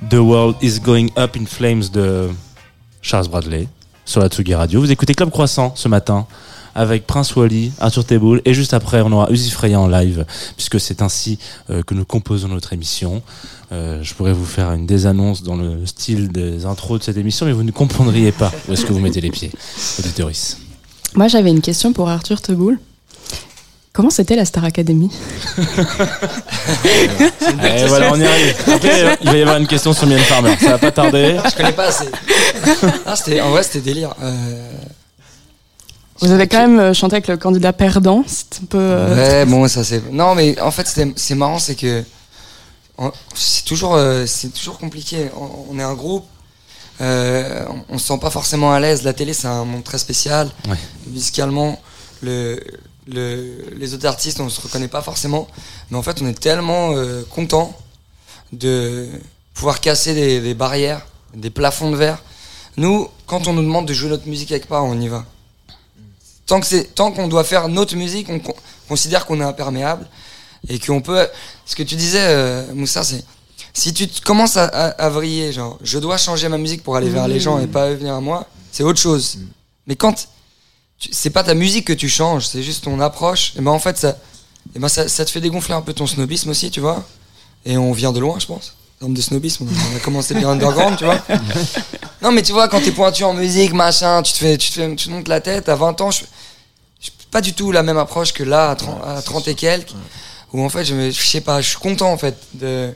The World is Going Up in Flames de Charles Bradley sur la Tsugi Radio. Vous écoutez Club Croissant ce matin avec Prince Waly, Arthur Teboul, et juste après on aura Uzi Freyja en live, puisque c'est ainsi euh, que nous composons notre émission. Euh, je pourrais vous faire une désannonce dans le style des intros de cette émission, mais vous ne comprendriez pas où est-ce que vous mettez les pieds, auditoris. Moi j'avais une question pour Arthur Teboul. Comment c'était la Star Academy ? Allez, voilà, on y arrive. Après, il va y avoir une question sur Mylène Farmer. Ça va pas tarder. Je connais pas assez. Ah, c'était, en vrai, c'était délire. Euh... Vous avez quand même chanté avec le candidat perdant. C'est un peu. Euh... Ouais, bon, ça c'est. Non, mais en fait, c'est marrant, c'est que on... c'est toujours, euh, c'est toujours compliqué. On, on est un groupe. Euh, on, on se sent pas forcément à l'aise. La télé, c'est un monde très spécial. Ouais. Musicalement, le. Le, les autres artistes, on se reconnaît pas forcément, mais en fait on est tellement euh, content de pouvoir casser des, des barrières, des plafonds de verre. Nous, quand on nous demande de jouer notre musique quelque part, on y va. Tant que c'est, tant qu'on doit faire notre musique, on, on considère qu'on est imperméable et qu'on peut. Ce que tu disais, euh, Moussa, c'est si tu commences à, à, à vriller, genre je dois changer ma musique pour aller mmh. vers les gens et pas eux venir à moi, c'est autre chose. Mmh. Mais quand c'est pas ta musique que tu changes, c'est juste ton approche. Et ben en fait, ça, et ben ça, ça te fait dégonfler un peu ton snobisme aussi, tu vois. Et on vient de loin, je pense. En termes de snobisme, on a commencé bien underground, tu vois. Non, mais tu vois, quand t'es pointu en musique, machin, tu te fais, tu te fais, tu te montes la tête. À vingt ans, je, je pas du tout la même approche que là, à trente, à trente et quelques, où en fait, je, me, je sais pas, je suis content en fait de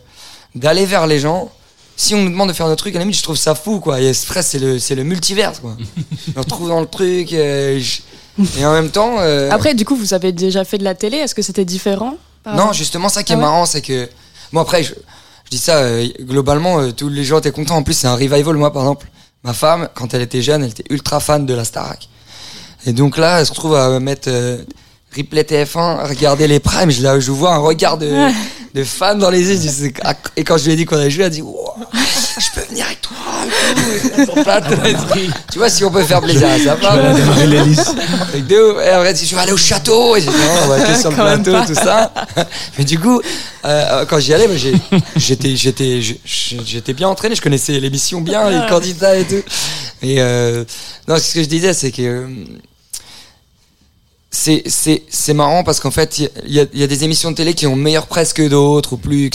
d'aller vers les gens. Si on nous demande de faire notre truc, à la limite, je trouve ça fou, quoi. Et stress, c'est le, c'est le multiverse, quoi. On retrouve dans le truc, euh, je... et en même temps... Euh... Après, du coup, vous avez déjà fait de la télé, est-ce que c'était différent ? Non, justement, ça qui ah est ouais. marrant, c'est que... Bon, après, je, je dis ça, euh, globalement, euh, tous les gens étaient contents. En plus, c'est un revival, moi, par exemple. Ma femme, quand elle était jeune, elle était ultra fan de la Starac. Et donc là, elle se retrouve à mettre... Euh, Replay T F un, regarder les primes, je, là, je vois un regard de, ouais. de fan dans les yeux. Et quand je lui ai dit qu'on allait jouer, elle a dit wow, je peux venir avec toi. Tu vois, si on peut faire plaisir, je, ça va. Je vais démarrer l'hélice. Et après, je vais aller au château. Et j'ai dit non, on va aller sur le plateau, tout ça. Mais du coup, euh, quand j'y allais, bah, j'ai, j'étais, j'étais, j'étais, j'étais bien entraîné, je connaissais l'émission bien, les candidats et tout. Et euh, non, ce que je disais, c'est que. Euh, C'est, c'est, c'est marrant parce qu'en fait, il y, y, y a des émissions de télé qui ont meilleure presse que d'autres ou plus.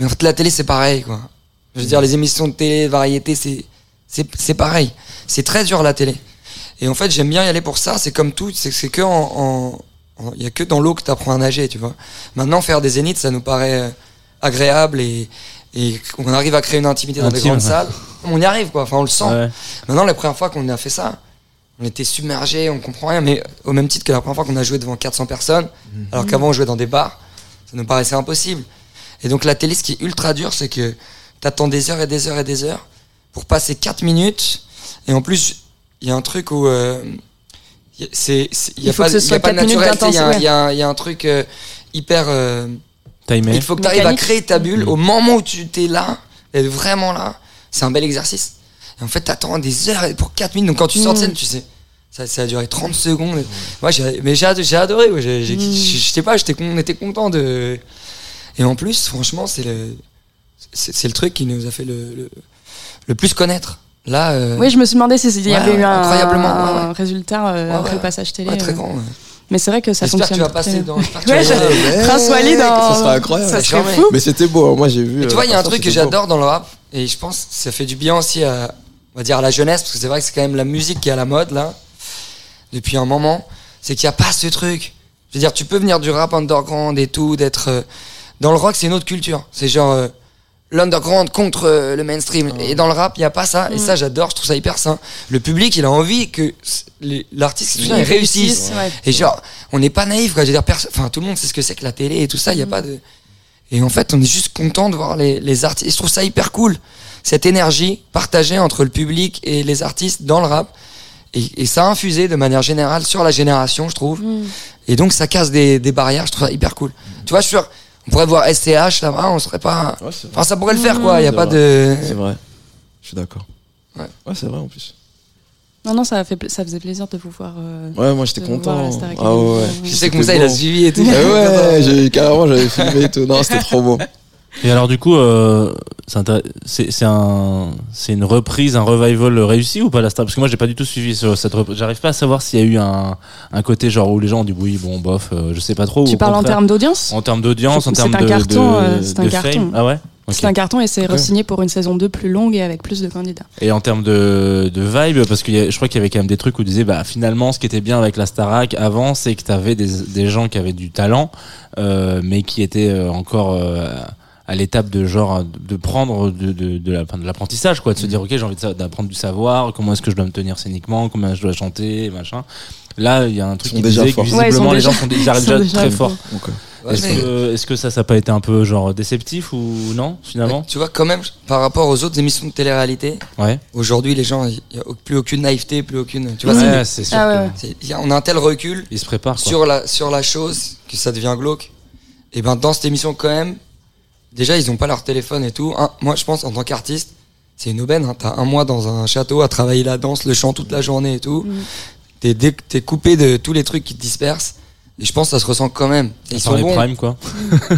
Mais en fait, la télé, c'est pareil, quoi. Je veux dire, les émissions de télé, variété, c'est, c'est, c'est pareil. C'est très dur, la télé. Et en fait, j'aime bien y aller pour ça. C'est comme tout. C'est, c'est que en, en, il y a que dans l'eau que t'apprends à nager, tu vois. Maintenant, faire des zéniths, ça nous paraît agréable et, et on arrive à créer une intimité dans Intime, des grandes ouais. salles. On y arrive, quoi. Enfin, on le sent. Ouais. Maintenant, la première fois qu'on a fait ça, on était submergés, on comprend rien, mais au même titre que la première fois qu'on a joué devant quatre cents personnes, mmh. alors qu'avant on jouait dans des bars, ça nous paraissait impossible. Et donc la télé, ce qui est ultra dur, c'est que t'attends des heures et des heures et des heures pour passer quatre minutes. Et en plus, il y a un truc où euh, c'est, c'est, y a pas, y a pas de naturalité, il y a, y, a, y a un truc euh, hyper... Euh, Timé. Il faut que t'arrives à créer ta bulle mmh. au moment où tu t'es là, et vraiment là. C'est un bel exercice. En fait, t'attends des heures pour quatre minutes. Donc, quand tu sors de scène, tu sais, ça, ça a duré trente secondes. Moi, ouais, j'ai, mais j'ai, j'ai adoré. Ouais, j'ai, j'ai, je, je sais pas, j'étais, on était contents de. Et en plus, franchement, c'est le, c'est, c'est le truc qui nous a fait le, le, le plus connaître. Là. Euh... Oui, je me suis demandé s'il si ouais, y avait eu un, un ouais. résultat euh, ouais, après ouais. le passage télé. Ouais, très grand. Ouais. Mais c'est vrai que ça j'espère fonctionne. J'espère que tu vas passer dans. Ouais, je... Prince Waly dans. Ça serait incroyable. Ça serait fou. Mais c'était beau. Moi, j'ai vu. Et tu vois, il y a un truc que j'adore dans le rap, et je pense que ça fait du bien aussi à. On va dire à la jeunesse, parce que c'est vrai que c'est quand même la musique qui est à la mode, là, depuis un moment, c'est qu'il n'y a pas ce truc. Je veux dire, tu peux venir du rap underground et tout, d'être... Euh, dans le rock, c'est une autre culture. C'est genre euh, l'underground contre euh, le mainstream. Et dans le rap, il n'y a pas ça. Mmh. Et ça, j'adore, je trouve ça hyper sain. Le public, il a envie que les, l'artiste il réussisse. réussisse ouais. Et genre, on n'est pas naïf, quoi. Je veux dire, perso- enfin, tout le monde sait ce que c'est que la télé et tout ça, il n'y a mmh. pas de... Et en fait, on est juste content de voir les, les artistes. Et je trouve ça hyper cool. Cette énergie partagée entre le public et les artistes dans le rap. Et, et ça a infusé de manière générale sur la génération, je trouve. Mmh. Et donc, ça casse des, des barrières. Je trouve ça hyper cool. Mmh. Tu vois, je suis sûr, on pourrait voir S T H là-bas, on serait pas... Ouais, enfin, ça pourrait le faire, quoi. Il mmh. n'y a pas de... C'est vrai. Je suis d'accord. Ouais. Ouais, c'est vrai, en plus. Non, non, ça, fait pla- ça faisait plaisir de vous voir. Euh, ouais, moi, j'étais content. Ah ouais. Je sais que Moussa, il a suivi et tout. Ouais, j'ai, carrément, j'avais filmé et tout. Non, c'était trop beau. Et alors du coup, euh, c'est, c'est, c'est, un, c'est une reprise, un revival réussi ou pas la star? Parce que moi j'ai pas du tout suivi ce, cette reprise. J'arrive pas à savoir s'il y a eu un, un côté genre où les gens ont dit oui bon bof, euh, je sais pas trop. Tu parles en termes d'audience? En termes d'audience, en termes de, carton, de, euh, c'est de un fame. Carton. Ah ouais. Okay. C'est un carton et c'est re-signé pour une saison deux plus longue et avec plus de candidats. Et en termes de, de vibe, parce que y a, je crois qu'il y avait quand même des trucs où tu disais bah, finalement ce qui était bien avec la Starac avant, c'est que tu avais des, des gens qui avaient du talent euh, mais qui étaient encore euh, à l'étape de genre de prendre de, de, de, la, de l'apprentissage quoi, de mmh. se dire ok j'ai envie de, d'apprendre du savoir, comment est-ce que je dois me tenir scéniquement, comment je dois chanter machin. Là il y a un truc qui disait que visiblement ouais, les gens sont déjà, déjà, déjà très forts. Okay. Ouais, est-ce, mais... que, est-ce que ça, ça n'a pas été un peu genre déceptif ou non finalement? Ouais, tu vois quand même par rapport aux autres émissions de télé-réalité. Ouais. Aujourd'hui les gens, il n'y a plus aucune naïveté, plus aucune. Tu vois ouais, c'est, c'est sûr. Ah ouais. que... c'est, a, on a un tel recul. Ils se préparent quoi. Sur la sur la chose que ça devient glauque. Et ben dans cette émission quand même, déjà ils n'ont pas leur téléphone et tout. Hein, moi je pense en tant qu'artiste, c'est une aubaine. Hein, t'as un mois dans un château à travailler la danse, le chant toute la journée et tout. Mmh. T'es, dé- t'es coupé de tous les trucs qui te dispersent. Et je pense que ça se ressent quand même. Ils sont les bons. Prime quoi. un,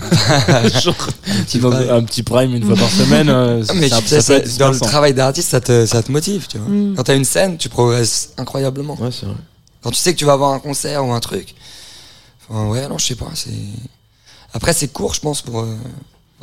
petit prime. un petit prime une fois par semaine. Mais ça, sais, ça, dans le travail d'artiste, ça te, ça te motive. Tu vois. Mm. Quand t'as une scène, tu progresses incroyablement. Ouais, c'est vrai. Quand tu sais que tu vas avoir un concert ou un truc. Enfin, ouais, non, je sais pas. C'est... Après, c'est court, je pense, pour. Euh...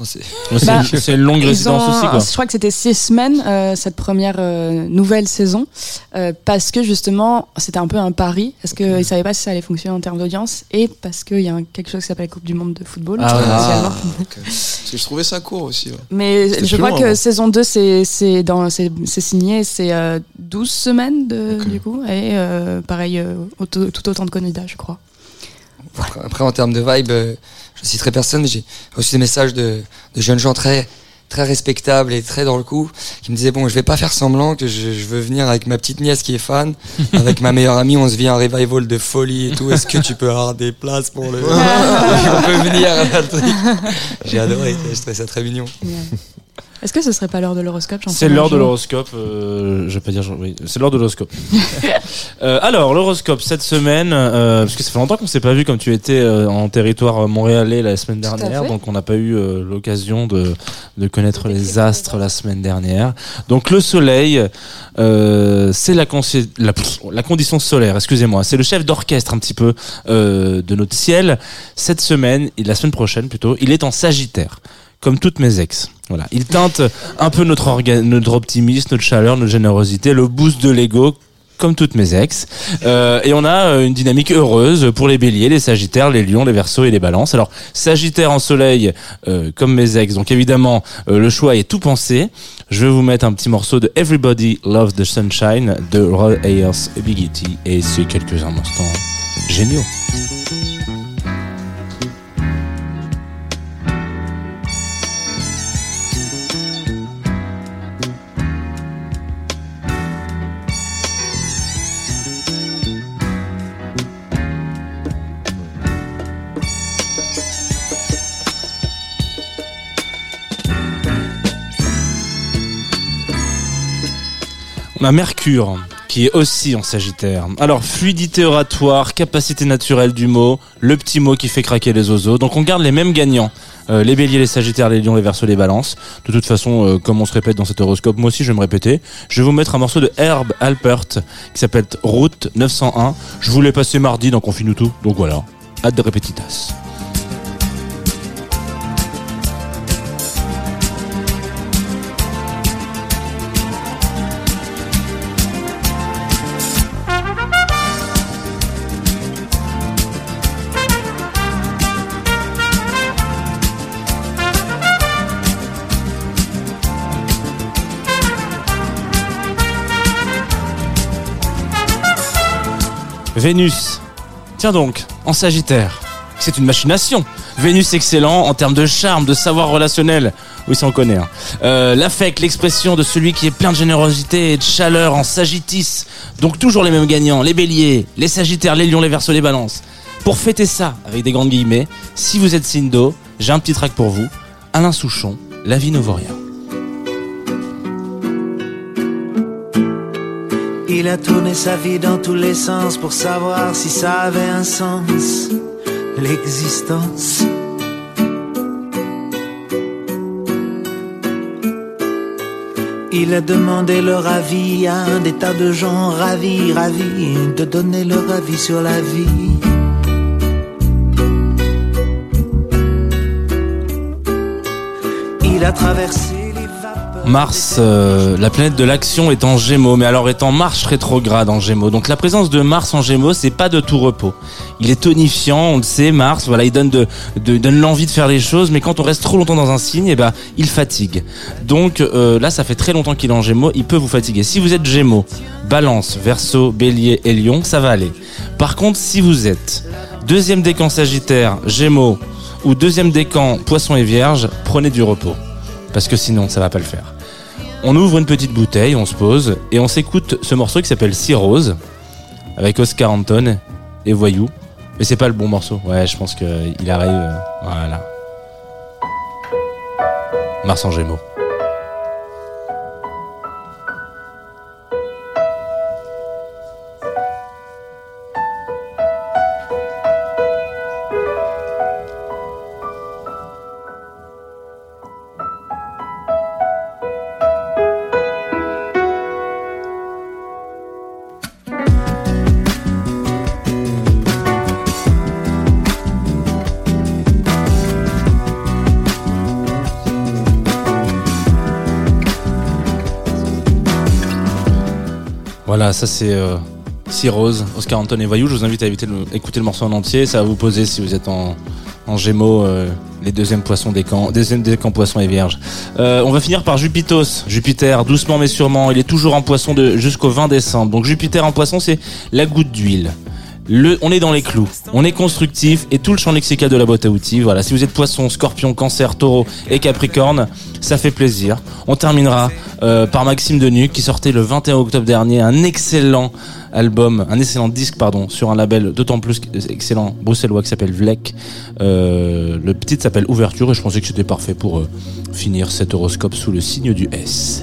C'est... Bah, c'est une longue résidence ont... aussi quoi. Je crois que c'était six semaines euh, cette première euh, nouvelle saison euh, parce que justement c'était un peu un pari parce qu'ils okay. savaient pas si ça allait fonctionner en termes d'audience et parce qu'il y a un, quelque chose qui s'appelle la Coupe du Monde de football ah, ah, okay. Parce que je trouvais ça court aussi ouais. Mais c'était je crois loin, que hein. saison deux c'est, c'est, dans, c'est, c'est signé c'est euh, douze semaines de, okay. du coup et euh, pareil euh, auto, tout autant de candidats je crois. Après, après en termes de vibe euh, je citerai personne mais j'ai reçu des messages de, de jeunes gens très, très respectables et très dans le coup qui me disaient bon je vais pas faire semblant que je, je veux venir avec ma petite nièce qui est fan avec ma meilleure amie on se vit un revival de folie et tout est-ce que tu peux avoir des places pour le on peut venir à j'ai adoré je trouvais ça très mignon yeah. Est-ce que ce serait pas l'heure de l'horoscope? C'est l'heure de l'horoscope, euh, je vais pas dire, genre, oui, c'est l'heure de l'horoscope. euh, alors, l'horoscope cette semaine, euh, parce que ça fait longtemps qu'on s'est pas vu comme tu étais euh, en territoire montréalais la semaine dernière, donc on n'a pas eu euh, l'occasion de, de connaître c'est les astres la semaine dernière. Donc le soleil, euh, c'est la, con- la, la condition solaire, excusez-moi, c'est le chef d'orchestre un petit peu euh, de notre ciel. Cette semaine, et la semaine prochaine plutôt, il est en Sagittaire. Comme toutes mes ex. Voilà. Il teinte un peu notre, orga- notre optimisme, notre chaleur, notre générosité, le boost de l'ego, comme toutes mes ex. Euh, et on a une dynamique heureuse pour les béliers, les sagittaires, les lions, les verseaux et les balances. Alors, sagittaire en soleil, euh, comme mes ex. Donc évidemment, euh, le choix est tout pensé. Je vais vous mettre un petit morceau de Everybody Loves the Sunshine de Roy Ayers et Big Easy. Et c'est quelques instants géniaux. Ma Mercure, qui est aussi en Sagittaire. Alors, fluidité oratoire, capacité naturelle du mot, le petit mot qui fait craquer les oiseaux. Donc, on garde les mêmes gagnants. Euh, les béliers, les sagittaires, les lions, les verseaux, les balances. De toute façon, euh, comme on se répète dans cet horoscope, moi aussi, je vais me répéter. Je vais vous mettre un morceau de Herb Alpert, qui s'appelle Route neuf cent un. Je vous l'ai passé mardi, donc on finit tout. Donc voilà, hâte de répétitas. Vénus, tiens donc, en Sagittaire, c'est une machination. Vénus excellent en termes de charme, de savoir relationnel. Oui, ça on connaît. Hein. Euh, l'affect, l'expression de celui qui est plein de générosité et de chaleur en Sagitis. Donc toujours les mêmes gagnants, les béliers, les sagittaires, les lions, les verseaux, les balances. Pour fêter ça, avec des grandes guillemets, si vous êtes signe d'eau, j'ai un petit track pour vous. Alain Souchon, La vie ne vaut rien. Il a tourné sa vie dans tous les sens pour savoir si ça avait un sens, l'existence. Il a demandé leur avis à un des tas de gens ravis, ravis de donner leur avis sur la vie. Il a traversé Mars, euh, la planète de l'action est en Gémeaux, mais alors est en marche rétrograde en Gémeaux. Donc la présence de Mars en Gémeaux, c'est pas de tout repos. Il est tonifiant, on le sait, Mars, voilà, il donne de, de donne l'envie de faire les choses, mais quand on reste trop longtemps dans un signe, eh ben, il fatigue. Donc euh, là, ça fait très longtemps qu'il est en Gémeaux, il peut vous fatiguer. Si vous êtes Gémeaux, Balance, Verseau, Bélier et Lion, ça va aller. Par contre, si vous êtes deuxième décan Sagittaire, Gémeaux, ou deuxième décan Poisson et Vierge, prenez du repos. Parce que sinon, ça va pas le faire. On ouvre une petite bouteille, on se pose, et on s'écoute ce morceau qui s'appelle Cirrhose, avec Oscar Anton et Voyou. Mais c'est pas le bon morceau. Ouais, je pense qu'il arrive. Voilà. Mars en Gémeaux. Voilà, ça c'est euh, Cirrhose, Oscar Anton et Voyou. Je vous invite à éviter le, écouter le morceau en entier. Ça va vous poser si vous êtes en, en Gémeaux, euh, les deuxièmes poissons des camps, deuxième des camps Poissons et Vierges. Euh, on va finir par Jupitos. Jupiter, doucement mais sûrement. Il est toujours en Poissons de, jusqu'au vingt décembre. Donc Jupiter en Poissons, c'est la goutte d'huile. Le, on est dans les clous, on est constructif et tout le champ lexical de la boîte à outils. Voilà, si vous êtes Poisson, Scorpion, Cancer, Taureau et Capricorne, ça fait plaisir. On terminera euh, par Maxime Denuc qui sortait le vingt et un octobre dernier un excellent album, un excellent disque pardon, sur un label d'autant plus excellent bruxellois qui s'appelle Vlek. Euh, le petit s'appelle Ouverture et je pensais que c'était parfait pour euh, finir cet horoscope sous le signe du S.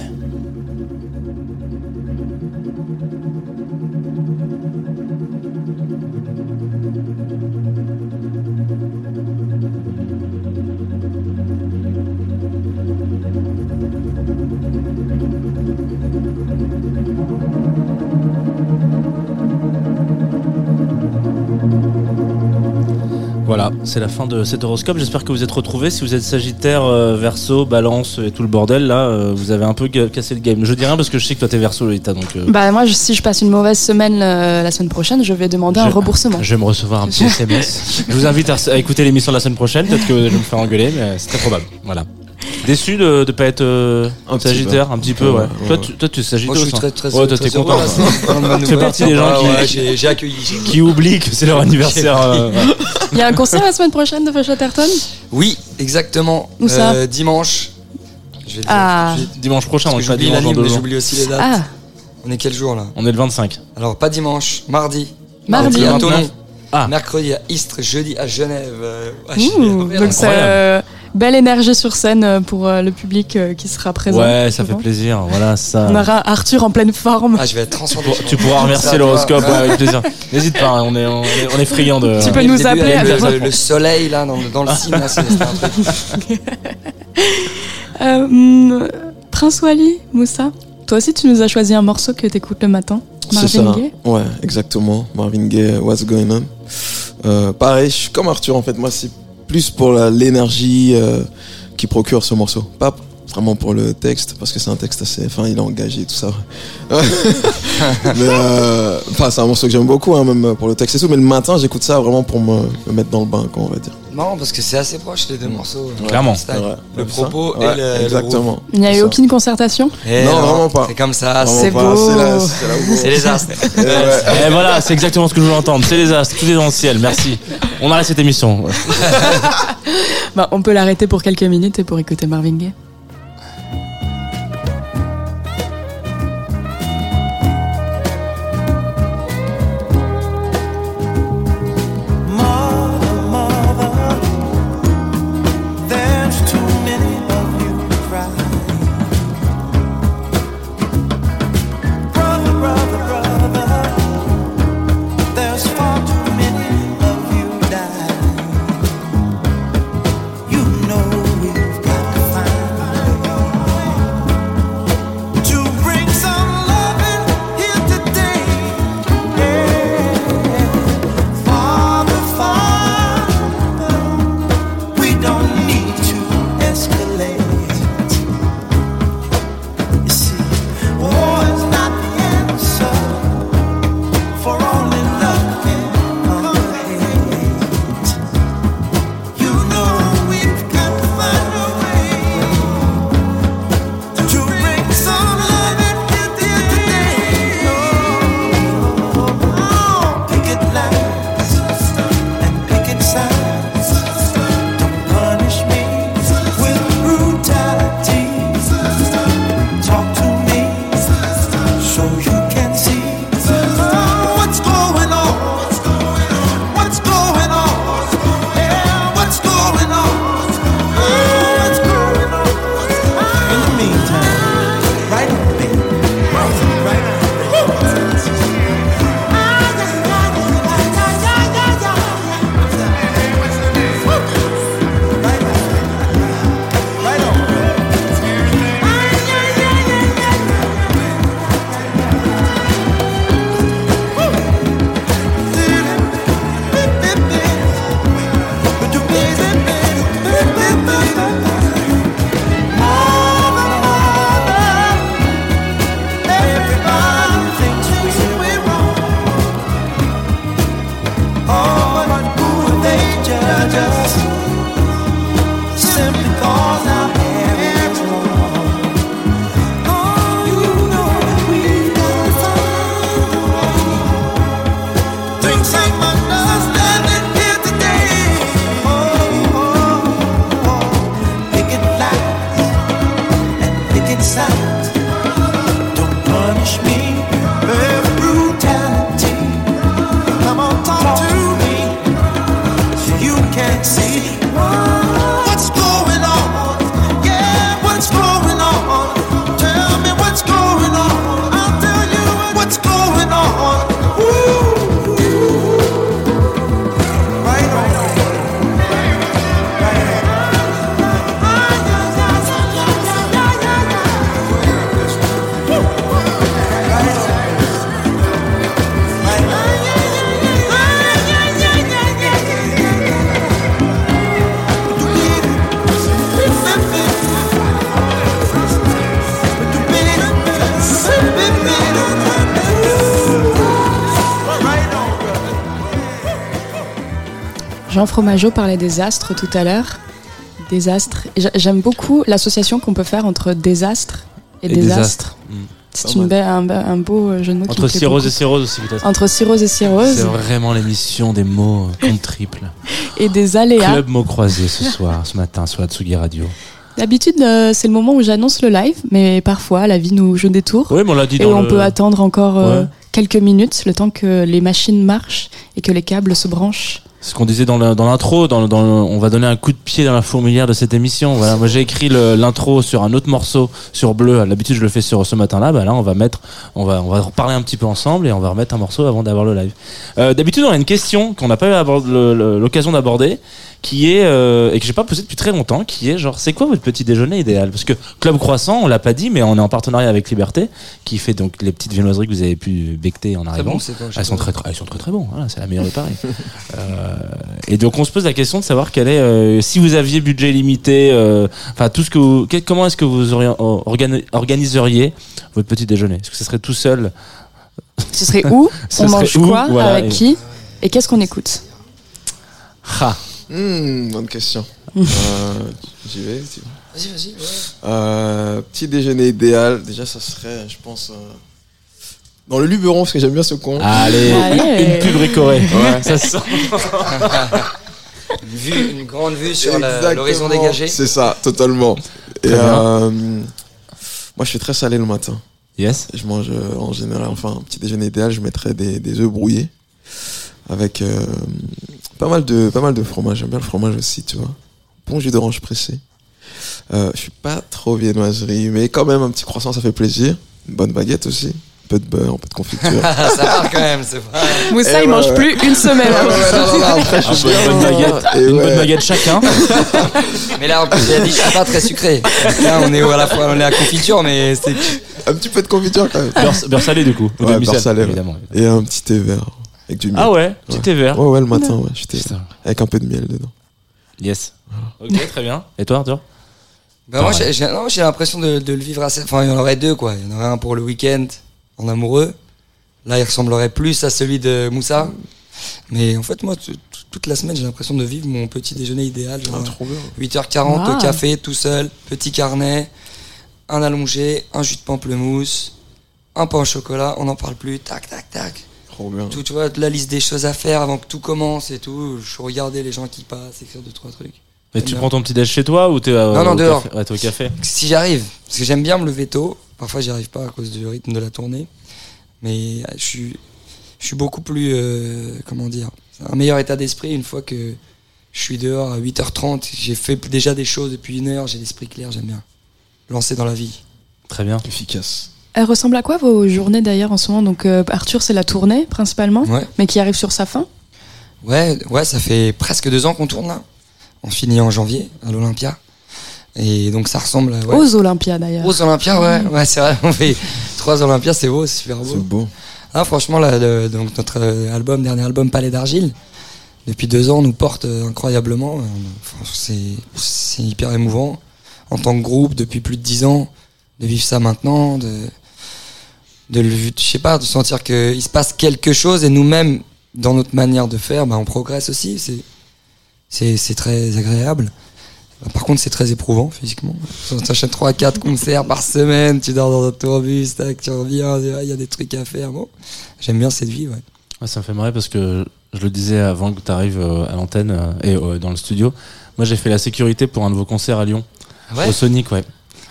Voilà, c'est la fin de cet horoscope. J'espère que vous êtes retrouvés. Si vous êtes Sagittaire, euh, Verseau, Balance et tout le bordel, là, euh, vous avez un peu g- cassé le game. Je dis rien parce que je sais que toi t'es Verseau, Lolita. Donc, euh... bah moi, je, si je passe une mauvaise semaine euh, la semaine prochaine, je vais demander je... un remboursement. Je vais me recevoir un petit S M S. Je vous invite à, à écouter l'émission de la semaine prochaine. Peut-être que je vais me faire engueuler, mais c'est très probable. Voilà. Déçu de ne pas être euh, un Sagittaire, un petit peu, ouais. ouais. Toi, tu, toi, tu es Sagittaire. Moi, je suis très, très, ouais, toi, t'es content. Tu fais partie des gens ouais, qui, ouais, j'ai, j'ai accueilli. qui oublient que c'est leur anniversaire. Euh, ouais. Il y a un concert la semaine prochaine de Feu Chatterton ? Oui, exactement. Où ça ? euh, Dimanche. Je vais dire, ah. je vais... Dimanche prochain, on est pas dimanche dans deux jours. J'oublie aussi les dates. Ah. On est quel jour là ? On est le vingt-cinq. Alors, pas dimanche, mardi. Mardi. À Tonon. Ah. Mercredi à Istres, jeudi à Genève. Euh, à Ouh, donc c'est euh, belle énergie sur scène pour euh, le public euh, qui sera présent. Ouais, ça fait plaisir. Voilà, ça. On aura Arthur en pleine forme. Ah, je vais être transcendant. Tu pourras remercier ça, l'horoscope ouais, avec plaisir. N'hésite pas, on est on est, on est friands de. Tu peux nous appeler. Avec le, le soleil là dans, dans le signe, là, c'est, c'est un truc. euh, Prince Waly, Moussa. Toi aussi, tu nous as choisi un morceau que t'écoutes le matin. Marvin c'est ça. Gaye. Ouais, exactement. Marvin Gaye, What's Going On. Euh, pareil, je suis comme Arthur en fait. Moi, c'est plus pour la, l'énergie euh, qui procure ce morceau. Pas vraiment pour le texte, parce que c'est un texte assez. Enfin, il est engagé et tout ça. Mais, euh, enfin, c'est un morceau que j'aime beaucoup, hein, même pour le texte et tout. Mais le matin, j'écoute ça vraiment pour me, me mettre dans le bain, quoi, on va dire. Non, parce que c'est assez proche les deux morceaux. Ouais, clairement. Ouais, le propos ça. Et ouais, le. Exactement. Il n'y a eu aucune concertation ? Et non, vraiment pas. C'est comme ça, c'est pas. Beau. C'est, la, c'est, la beau. C'est les astres. Et, ouais. Et voilà, c'est exactement ce que je veux entendre. C'est les astres, tout est dans le ciel, merci. On arrête cette émission. Ouais. Bah, on peut l'arrêter pour quelques minutes et pour écouter Marvin Gaye. Jean Fromageau parlait des astres tout à l'heure. Des astres. J'aime beaucoup l'association qu'on peut faire entre désastre et, et désastre. désastre. Mmh. C'est une be- un, un beau jeu de mots. Entre cirrhose et cirrhose aussi, peut-être. Entre cirrhose et cirrhose. C'est vraiment l'émission des mots compte triple. Et des aléas. Club mots croisés ce soir, ce matin, sur la Tsugi Radio. D'habitude, euh, c'est le moment où j'annonce le live, mais parfois, la vie nous joue des tours. Oui, mais on l'a dit dans Et on le... peut attendre encore euh, ouais. quelques minutes, le temps que les machines marchent et que les câbles se branchent. Ce qu'on disait dans, le, dans l'intro, dans le, dans le, on va donner un coup de pied dans la fourmilière de cette émission. Voilà, moi j'ai écrit le, l'intro sur un autre morceau, sur Bleu. L'habitude je le fais sur ce matin-là. Bah là on va mettre, on va on va reparler un petit peu ensemble et on va remettre un morceau avant d'avoir le live. Euh, d'habitude on a une question qu'on n'a pas eu abord, le, le, l'occasion d'aborder, qui est euh, et que j'ai pas posée depuis très longtemps, qui est genre c'est quoi votre petit déjeuner idéal ? Parce que Club Croissant on l'a pas dit, mais on est en partenariat avec Liberté, qui fait donc les petites viennoiseries que vous avez pu becqueter en arrivant. Bon, bon, elles sont très, très elles sont très très bonnes. Voilà, c'est la meilleure de Paris. euh, Et donc on se pose la question de savoir quel est euh, si vous aviez budget limité, enfin euh, tout ce que vous, que, comment est-ce que vous auriez, organi- organiseriez votre petit déjeuner ? Est-ce que ce serait tout seul ? Ce serait où ? ce On serait mange où, quoi ? Voilà, avec et... qui ? Et qu'est-ce qu'on écoute ? Ha. Mmh, bonne question. euh, j'y vais. T'y... Vas-y, vas-y. Ouais. Euh, petit déjeuner idéal. Déjà, ça serait, je pense. Euh... Dans le Luberon, parce que j'aime bien ce coin. Allez, Allez. Une pub récorée. Ouais, ça sent. une, vue, une grande vue sur la, l'horizon dégagé. C'est ça, totalement. Et euh, moi, je suis très salé le matin. Yes. Je mange euh, en général, enfin, un petit déjeuner idéal, je mettrais des, des œufs brouillés avec euh, pas mal de pas mal de fromage. J'aime bien le fromage aussi, tu vois. Bon jus d'orange pressé. Euh, je suis pas trop viennoiserie, mais quand même un petit croissant, ça fait plaisir. Une bonne baguette aussi. Peu de beurre, peu de confiture. Ça part quand même, c'est vrai. Moussa, et il bah mange ouais. plus une semaine. Ouais, ouais, non, non, non, après, je suis une bonne baguette, une ouais. bonne baguette chacun. Mais là, en plus, il a dit, c'est pas très sucré. Là, on est à la fois, on est à confiture, mais c'est un petit peu de confiture quand même. Beurre, beurre salé du coup. Ouais, beurre salé, salé évidemment. Et un petit thé vert avec du miel. Ah ouais, petit ouais. thé vert. Ouais, ouais, le matin, ouais, je thé avec un peu de miel dedans. Yes. Ok, très bien. Et toi, Arthur ? Ben moi, j'ai, j'ai, non, j'ai l'impression de, de le vivre assez. Enfin, il y en aurait deux, quoi. Il y en aurait un pour le week-end. En amoureux, là il ressemblerait plus à celui de Moussa, mais en fait moi toute la semaine j'ai l'impression de vivre mon petit déjeuner idéal, genre ah, huit heures quarante wow. café tout seul, petit carnet, un allongé, un jus de pamplemousse, un pain au chocolat, on n'en parle plus, tac tac tac, trop bien. Tout, tu vois, la liste des choses à faire avant que tout commence et tout, je regardais les gens qui passent, écrire deux trois trucs. Mais tu bien. Prends ton petit déj chez toi ou t'es à, non, non, au, dehors. Café, ouais, t'es au café ? Si j'arrive, parce que j'aime bien me lever tôt. Parfois, j'y arrive pas à cause du rythme de la tournée. Mais je suis, je suis beaucoup plus, euh, comment dire, un meilleur état d'esprit une fois que je suis dehors à huit heures trente. J'ai fait déjà des choses depuis une heure, j'ai l'esprit clair, j'aime bien. Lancer dans la vie. Très bien. Efficace. Elle ressemble à quoi vos journées d'ailleurs en ce moment? Donc euh, Arthur, c'est la tournée principalement, ouais. mais qui arrive sur sa fin. Ouais, ouais, ça fait presque deux ans qu'on tourne là. On finit en janvier à l'Olympia. Et donc ça ressemble ouais. aux Olympias d'ailleurs. Aux Olympias, ouais, ouais, c'est vrai. On fait trois Olympias, c'est beau, c'est super beau. C'est beau. Ah, franchement, là, le, donc notre album, dernier album, Palais d'argile, depuis deux ans, nous porte incroyablement. C'est, c'est hyper émouvant. En tant que groupe, depuis plus de dix ans, de vivre ça maintenant, de, de, je sais pas, de sentir que il se passe quelque chose et nous-mêmes, dans notre manière de faire, bah, on progresse aussi. C'est, c'est, c'est très agréable. Par contre, c'est très éprouvant physiquement. Tu achètes trois à quatre concerts par semaine, tu dors dans un tourbus, tu reviens, il y a des trucs à faire. Bon, j'aime bien cette vie. Ouais. Ouais, ça me fait marrer parce que je le disais avant que tu arrives à l'antenne et dans le studio. Moi, j'ai fait la sécurité pour un de vos concerts à Lyon, ouais. au Sonic. Ouais.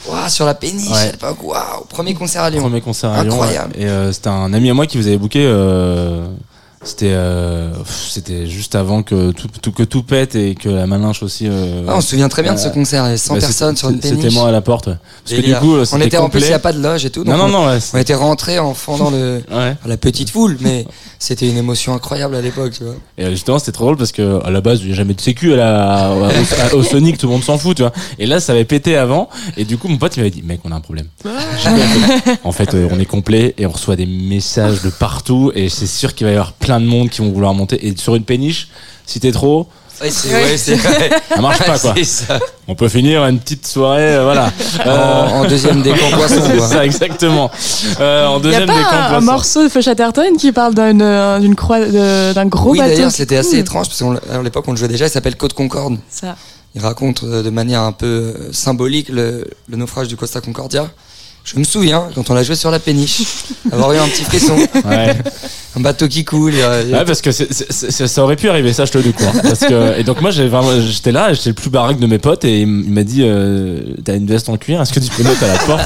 Wow, sur la péniche, ouais. wow, premier concert à Lyon. Premier concert à Incroyable. Lyon. Ouais. Et euh, c'était un ami à moi qui vous avait booké. Euh... C'était, euh, pff, c'était juste avant que tout, tout, que tout pète et que la Malinche aussi. Euh, ah, on se souvient très bien euh, de ce concert, cent bah, personnes sur une péniche. C'était moi à la porte. Ouais. Parce que du coup, on était en plus, il n'y a pas de loge et tout. Donc non, non, non, ouais, on était rentrés en fendant le, ouais. la petite foule, mais c'était une émotion incroyable à l'époque. Tu vois. Et justement, c'était trop drôle parce que à la base, il n'y a jamais de sécu à la, au, au, au Sonic, tout le monde s'en fout. Tu vois. Et là, ça avait pété avant. Et du coup, mon pote, il m'avait dit, mec, on a un problème. En fait, euh, on est complet et on reçoit des messages de partout. Et c'est sûr qu'il va y avoir plein de monde qui vont vouloir monter et sur une péniche si t'es trop ouais, c'est, ouais, c'est vrai. Ça marche pas quoi. On peut finir une petite soirée euh, voilà euh... en, en deuxième des camps poissons c'est quoi. Ça exactement euh, en deuxième y a pas des camps poissons. Un morceau de Feu Chatterton qui parle d'une, d'une croix, de, d'un gros oui, bateau. D'ailleurs c'était assez étrange parce qu'à l'époque on le jouait déjà. Il s'appelle Côte Concorde. Ça. Il raconte de manière un peu symbolique le, le naufrage du Costa Concordia. Je me souviens, quand on l'a joué sur la péniche, avoir eu un petit frisson. Ouais. Un bateau qui coule. Et, et ouais, parce que c'est, c'est, c'est, ça aurait pu arriver, ça, je te le dis. Quoi. Parce que, et donc, moi, j'ai, vraiment, j'étais là, j'étais le plus baraque de mes potes, et il m'a dit euh, t'as une veste en cuir, est-ce que tu peux mettre à la porte?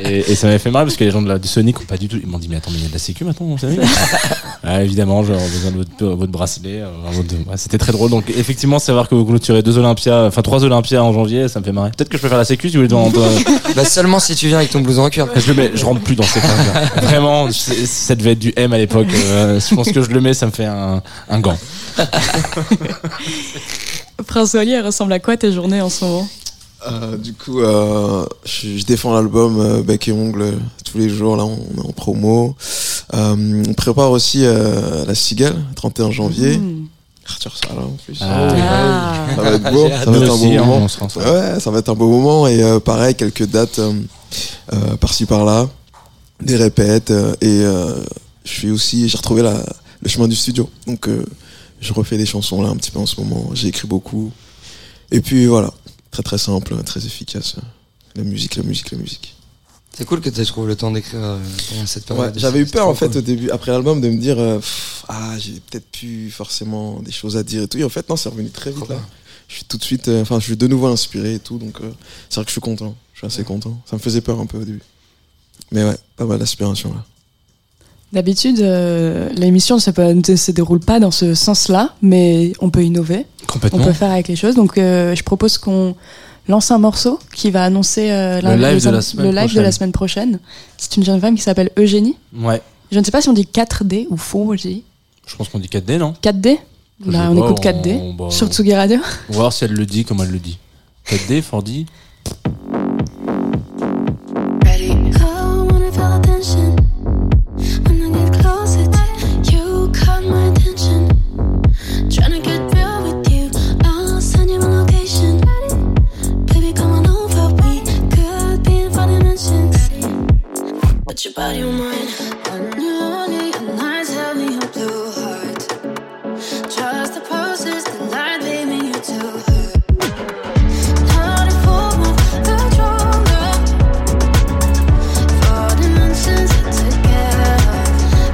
Et, et ça m'avait fait marrer parce que les gens de la, du Sonic n'ont pas du tout. Ils m'ont dit mais attends, mais il y a de la sécu maintenant, mon ami. Ah, évidemment, j'aurais besoin de votre, votre bracelet. Votre... Ouais, c'était très drôle. Donc, effectivement, savoir que vous clôturez deux Olympias, enfin trois Olympias en janvier, ça me fait marrer. Peut-être que je peux faire la sécu si vous voulez. Dans, dans... Bah, seulement si tu viens avec ton blouson en cuir. Je, je rentre plus dans ces cas-là. Vraiment, je, ça devait être du M à l'époque. Euh, je pense que je le mets, ça me fait un, un gant. Prince Waly, elle ressemble à quoi tes journées en ce moment? Euh, du coup, euh, je, je défends l'album euh, Bec et Ongle tous les jours. Là, on, on est en promo. Euh, on prépare aussi euh, La Cigale, trente et un janvier. Mmh. Arthur ça là en plus. Ah. Ah. Ça va être beau. Ça va être un beau moment. Ouais, ça va être un beau moment. Et euh, pareil, quelques dates euh, euh, par-ci par-là, des répètes. Euh, et euh, je suis aussi, j'ai retrouvé la, le chemin du studio. Donc, euh, je refais des chansons là un petit peu en ce moment. J'ai écrit beaucoup. Et puis voilà. Très très simple, très efficace. La musique, la musique, la musique. C'est cool que tu trouves le temps d'écrire pendant cette période. Ouais, j'avais eu peur en fait cool. au début, après l'album, de me dire euh, pff, ah j'ai peut-être plus forcément des choses à dire et tout. Et en fait non, c'est revenu très vite là. Je suis tout de suite, enfin euh, je suis de nouveau inspiré et tout. Donc euh, c'est vrai que je suis content. Je suis assez ouais. content. Ça me faisait peur un peu au début. Mais ouais, pas mal d'aspiration là. D'habitude, euh, l'émission ne se déroule pas dans ce sens-là, mais on peut innover. Complètement. On peut faire avec les choses. Donc, euh, je propose qu'on lance un morceau qui va annoncer euh, le live, de, am- la le live de la semaine prochaine. C'est une jeune femme qui s'appelle Eugénie. Ouais. Je ne sais pas si on dit quatre D ou quatre D. Je pense qu'on dit quatre D, non? quatre D? Bah, on pas, écoute quatre D on, bah, sur Tsugi Radio. On va voir si elle le dit, comment elle le dit. quatre D, quatre D. Put your body on mine. I'm lonely, your nights have me a blue heart. Just the pulses, the light leaving you to hurt. Not a full moon, the stronger. Four dimensions are together.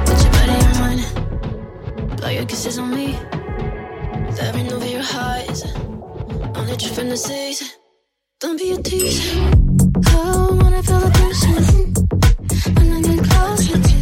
Put your body on mine. Blow your kisses on me. Let me know your highs. Only your fantasies. Don't be a tease. Oh, I wanna feel the tension. Close to you.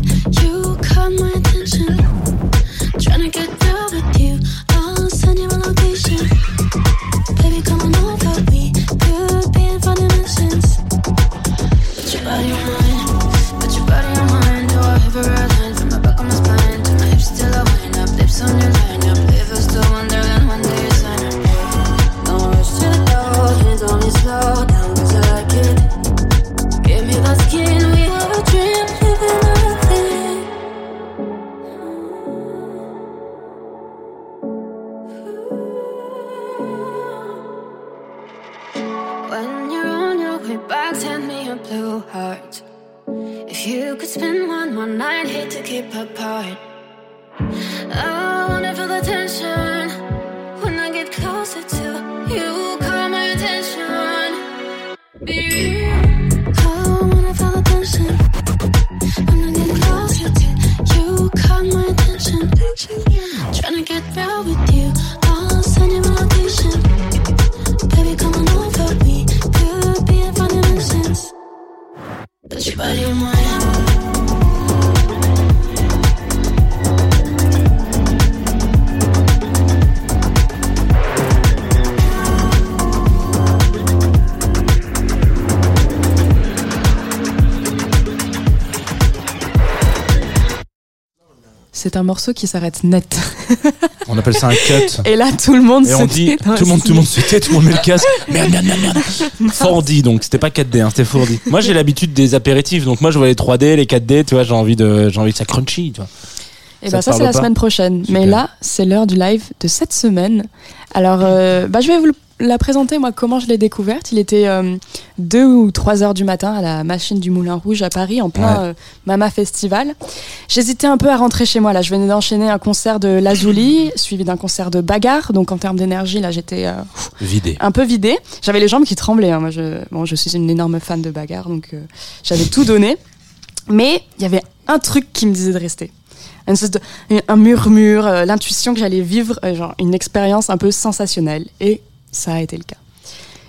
two hearts. If you could spend one more night, hate to keep apart. I wanna feel the tension when I get closer to you. Call my attention, be real. I wanna feel the tension when I get closer to you. Call my attention, tryna get real with you. I'll send you my location. Baby, come on over, we could be in fun dimensions. But your body and mine. C'est un morceau qui s'arrête net. On appelle ça un cut. Et là, tout le monde se tait. Et on dit, tout le monde, tout le monde se tait, tout le monde met le casque. Merde, merde, merde, merde. Four D, donc c'était pas quatre D, hein, c'était four D. Moi, j'ai l'habitude des apéritifs, donc moi, je vois les trois D, les quatre D, tu vois, j'ai envie de, j'ai envie de ça crunchy, tu vois. Et ça, bah, ça c'est la semaine prochaine. Super. Mais là, c'est l'heure du live de cette semaine. Alors, euh, bah, je vais vous la présenter, moi, comment je l'ai découverte. Il était euh, deux ou trois heures du matin à la machine du Moulin Rouge à Paris, en plein ouais. euh, Mama Festival. J'hésitais un peu à rentrer chez moi. Là, je venais d'enchaîner un concert de Lazuli, suivi d'un concert de Bagarre. Donc, en termes d'énergie, là, j'étais euh, vidée. un peu vidée. J'avais les jambes qui tremblaient. Hein. Moi, je, bon, je suis une énorme fan de Bagarre, donc euh, j'avais tout donné. Mais il y avait un truc qui me disait de rester. Une sorte de, un murmure, euh, l'intuition que j'allais vivre, euh, genre une expérience un peu sensationnelle. Et ça a été le cas.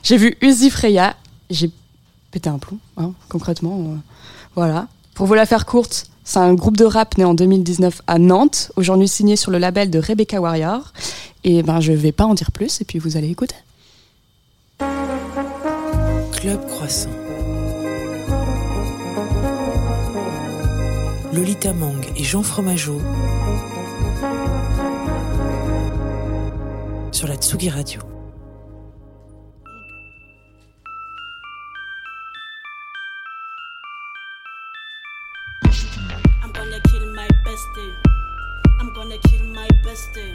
J'ai vu Uzi Freyja, j'ai pété un plomb, hein, concrètement. Euh, voilà. Pour vous la faire courte, c'est un groupe de rap né en deux mille dix-neuf à Nantes, aujourd'hui signé sur le label de Rebeka Warrior. Et ben, je vais pas en dire plus, et puis vous allez écouter. Club Croissant. Lolita Mang et Jean Fromageau sur la Tsugi Radio. I'm gonna kill my bestie. I'm gonna kill my bestie.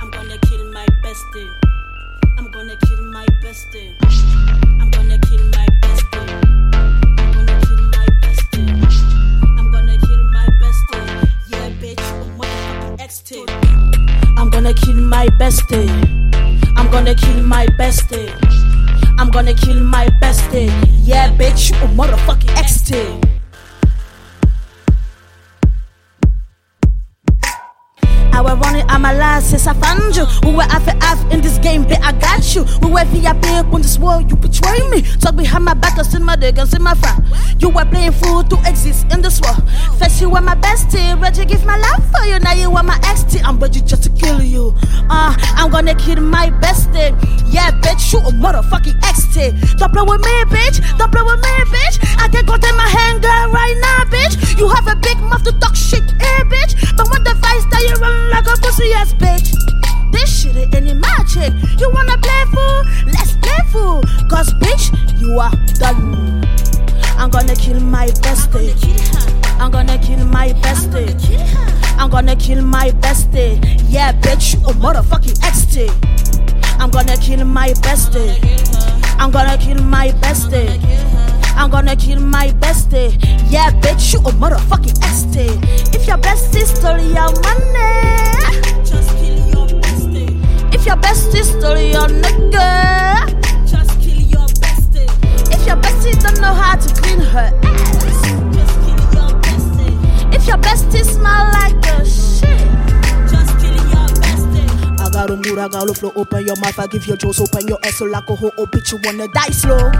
I'm gonna kill my bestie. I'm gonna kill my bestie. I'm gonna kill my bestie. I'm gonna kill my bestie. I'm gonna kill my bestie. I'm gonna kill my bestie. Yeah, bitch, you a motherfucking ex-teen. I was running on my last since I found you. We were half and half in this game, but I got you. We were V I P on this world, you betray me. Talk behind my back, I see my dick, I see my fire. You were playing fool to exist in this world. First you were my bestie, but you give my love for you. Now you were my ex-T, I'm ready just to kill you. Uh, I'm gonna kill my bestie. Yeah, bitch, you a motherfucking ex-T. Don't play with me, bitch, don't play with me, bitch. I can't go take my handgun right now, bitch. You have a big mouth to talk shit, eh, bitch. But what the vice that you run like a pussy ass bitch. This shit ain't any magic. You wanna play fool? Let's play fool. Cause bitch, you are done. I'm gonna kill my bestie. I'm gonna kill my bestie. I'm gonna kill my bestie. Yeah, bitch, you a motherfucking ex-T. I'm gonna kill my bestie. I'm gonna kill my bestie. I'm gonna kill my bestie. Yeah, bitch, you a motherfucking ex-T. If your bestie stole your money, just kill your bestie. If your bestie stole your nigga, just kill your bestie. If your bestie don't know how to clean her ass, just kill your bestie. If your bestie smell like a shit, just kill your bestie. I got a new, I got a flow, open your mouth, I give your jaws, open your ass, so like a hoe, oh bitch, you wanna die slow.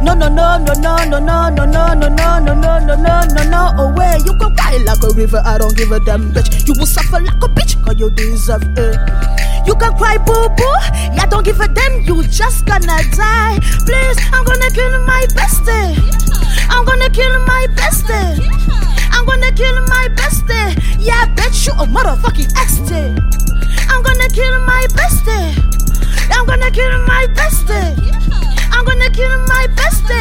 No no no no no no no no no no no no no no no no no away. You go die like a river, I don't give a damn bitch. You will suffer like a bitch, cause you deserve it. You can cry boo boo, yeah don't give a damn, you just gonna die. Please, I'm gonna kill my bestie. I'm gonna kill my bestie. I'm gonna kill my bestie. Yeah bitch, you a motherfucking ex-T. I'm gonna kill my bestie. I'm gonna kill my bestie. I'm gonna kill my bestie.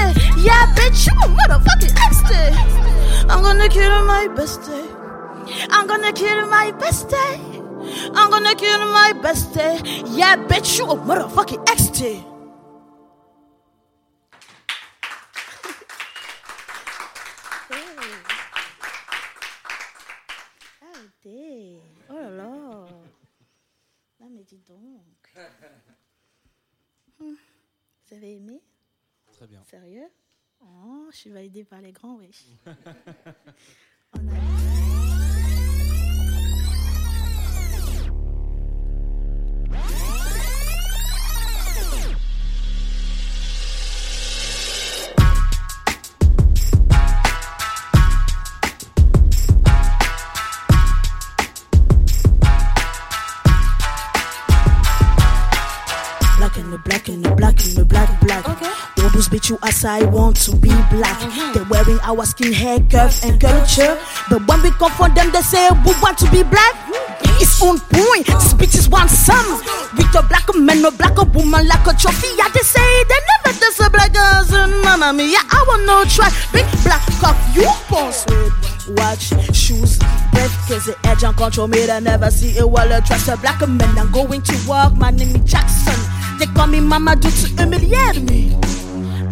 Yeah, bitch, you a motherfucking ex-T. I'm gonna kill my bestie. I'm gonna kill my bestie. I'm gonna kill my bestie. Yeah, bitch, you a motherfucking ex-T. avez aimé ? Très bien. Sérieux ? Oh, je suis validée par les grands, oui. On a... Bitch, you as I want to be black. Mm-hmm. They're wearing our skin, hair, curves, and culture. But when we confront them, they say we want to be black. Mm-hmm. It's on point. Mm-hmm. These bitches want some. With a black man, a black woman, like a trophy. Yeah, they say they never dance a black girls. Mama mia, yeah, I want no try. Big black cock, you boss. Watch, shoes, breath, cause the edge and control me. They never see a wallet. Trust a black man. I'm going to work. My name is Jackson. They call me Mama due to humiliate me.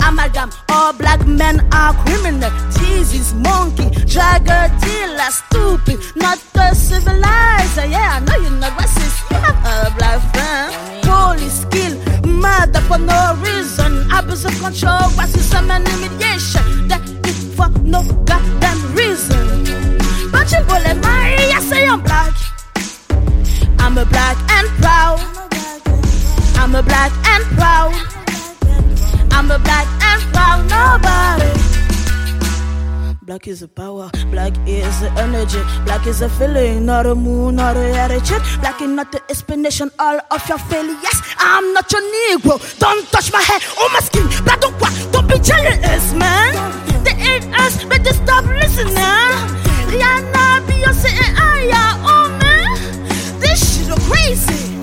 Amalgam, all black men are criminal. Jesus, monkey, drug dealer, stupid, not the civilizer. Yeah, I know you're not racist. You have a black friend. Police kill, murder for no reason. Abuse of control, racism and humiliation. That is for no goddamn reason. But you bully my, I say I'm black. I'm a black and proud. I'm a black and proud. I'm a black and proud nobody. Black is a power, black is the energy, black is a feeling, not a moon, not a attitude. Black is not the explanation, all of your failures. I'm not your Negro, don't touch my hair or my skin. Black don't cry, don't be jealous, man. They hate us, but they stop listening. Rihanna, Beyonce, and Aya, oh man, this shit is crazy.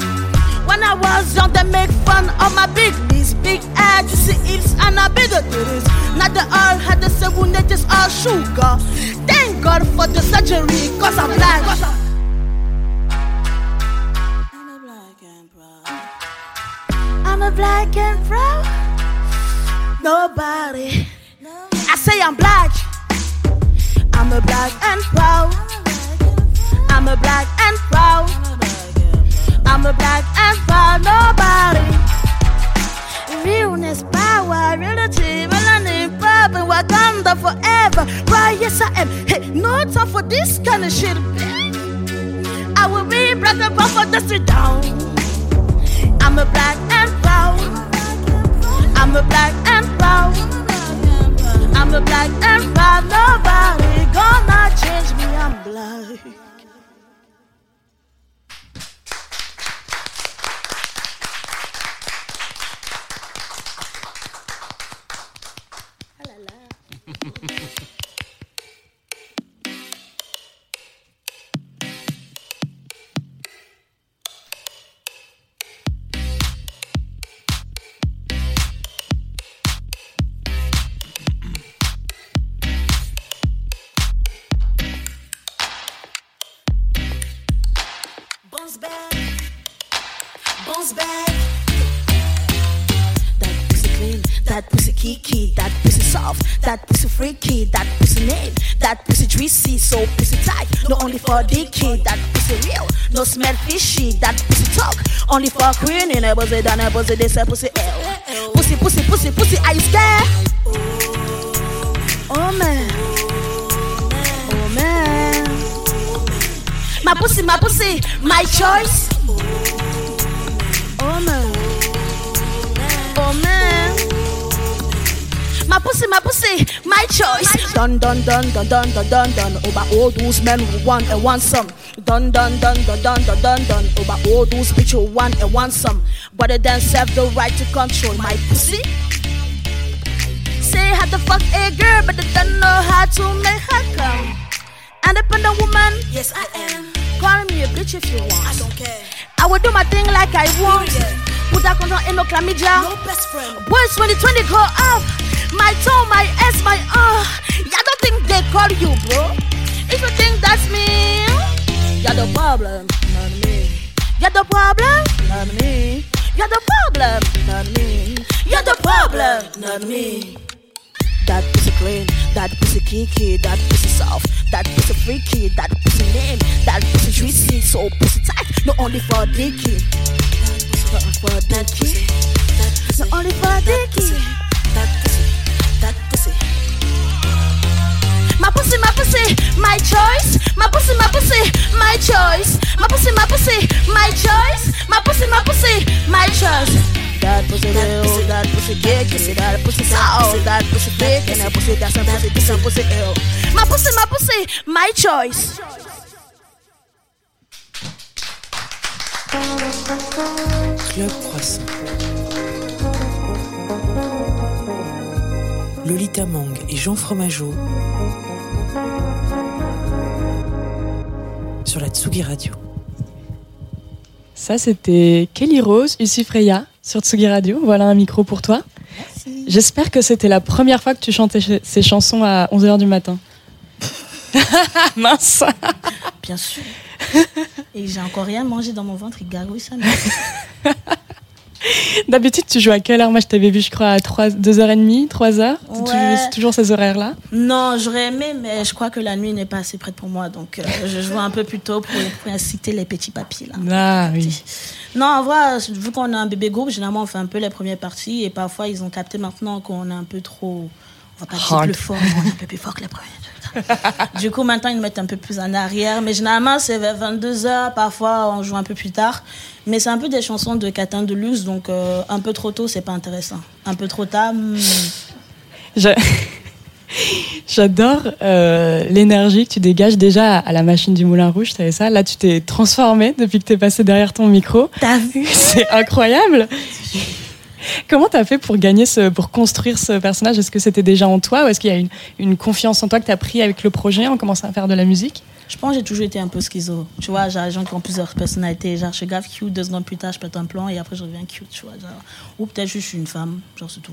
When I was young, they make fun of my big knees, big ass, juicy hips, and a bit of titties. Now they all had the same wound, they just all sugar. Thank God for the surgery, cause I'm black. I'm a black and proud. I'm a black and proud. Nobody. I say I'm black. I'm a black and proud. I'm a black and proud. I'm a black and proud nobody. Realness, power, reality, melanin, purple, Wakanda forever. Why yes I am, hey, no time for this kind of shit. I will be black and proud for the street down. I'm a black and proud. I'm a black and proud. I'm a black and proud nobody gonna change me, I'm black. Bounce back, bounce back. That pussy clean, that pussy kiki, that pussy soft, that pussy freaky, that pussy name, that pussy juicy, so pussy tight, no only for dicky, that pussy real, no smell fishy, that pussy talk, only for queen, and I was it and I was it, they say pussy L. Pussy, pussy, pussy, pussy, are you scared? Oh man, oh man. My pussy, my pussy, my choice. Oh man, oh man. My pussy, my pussy, my choice. Dun dun dun dun dun dun dun dun. Over all those men who want and want some. Dun dun dun dun dun dun dun dun. Over all those bitches who want and want some. But they don't have the right to control my pussy. Say how to fuck a girl, but they don't know how to make her come. Independent woman, yes I am. Call me a bitch if you want, I don't care. I will do my thing like I want. Put that condom in no chlamydia. No best friend. Boys twenty twenty go up. My toe, my ass, my uh. Y'all don't think they call you, bro. If you think that's me, you're the problem, not me. You're the problem, not me. You're the problem, not me. You're the problem, not me. That pussy clean, that pussy kiki, that pussy soft, that pussy freaky, that pussy name, that pussy juicy, so pussy tight, not only for dicky, not for dicky, So only for the key. That pussy, that pussy. My pussy, my pussy, my choice. My pussy, my pussy, my choice. My pussy, my pussy, my choice. My pussy, my pussy, my choice. That pussy real, that pussy big, that pussy sour, that pussy big, and that pussy that's some pussy, some pussy ill. My pussy, my pussy, my choice. Club Croissant. Lolita Mang et Jean Fromageau sur la Tsugi Radio. Ça, c'était Kelly Rose, Uzi Freyja sur Tsugi Radio. Voilà un micro pour toi. Merci. J'espère que c'était la première fois que tu chantais ces chansons à onze heures du matin. Mince. Bien sûr. Et j'ai encore rien mangé dans mon ventre, il gargouille ça. Mais... D'habitude, tu joues à quelle heure? Moi, je t'avais vu, je crois, à deux heures trente, trois heures. Ouais. C'est toujours ces horaires-là? Non, j'aurais aimé, mais je crois que la nuit n'est pas assez prête pour moi. Donc, euh, je joue un peu plus tôt pour, pour inciter les petits papis. Là. Ah, oui. Non, en vrai, vu qu'on a un bébé groupe, généralement, on fait un peu les premières parties. Et parfois, ils ont capté maintenant qu'on est un peu trop... On va pas dire plus fort, on est un peu plus fort que les premières. Du coup, maintenant, ils nous mettent un peu plus en arrière. Mais généralement, c'est vers vingt-deux heures. Parfois, on joue un peu plus tard. Mais c'est un peu des chansons de catin de luxe. Donc, euh, un peu trop tôt, c'est pas intéressant. Un peu trop tard... Hmm. Je... J'adore euh, l'énergie que tu dégages déjà à la machine du Moulin Rouge. Tu avais ça. Là, tu t'es transformée depuis que tu es passée derrière ton micro. T'as vu? C'est incroyable. Comment t'as fait pour gagner ce, pour construire ce personnage? Est-ce que c'était déjà en toi ou est-ce qu'il y a une, une confiance en toi que t'as pris avec le projet en commençant à faire de la musique? Je pense que j'ai toujours été un peu schizo. Tu vois, j'ai genre qui ont plusieurs personnalités. Genre, je suis grave cute, deux secondes plus tard, je pète un plan et après je reviens cute. Tu vois, genre. Ou peut-être juste je suis une femme, genre c'est tout.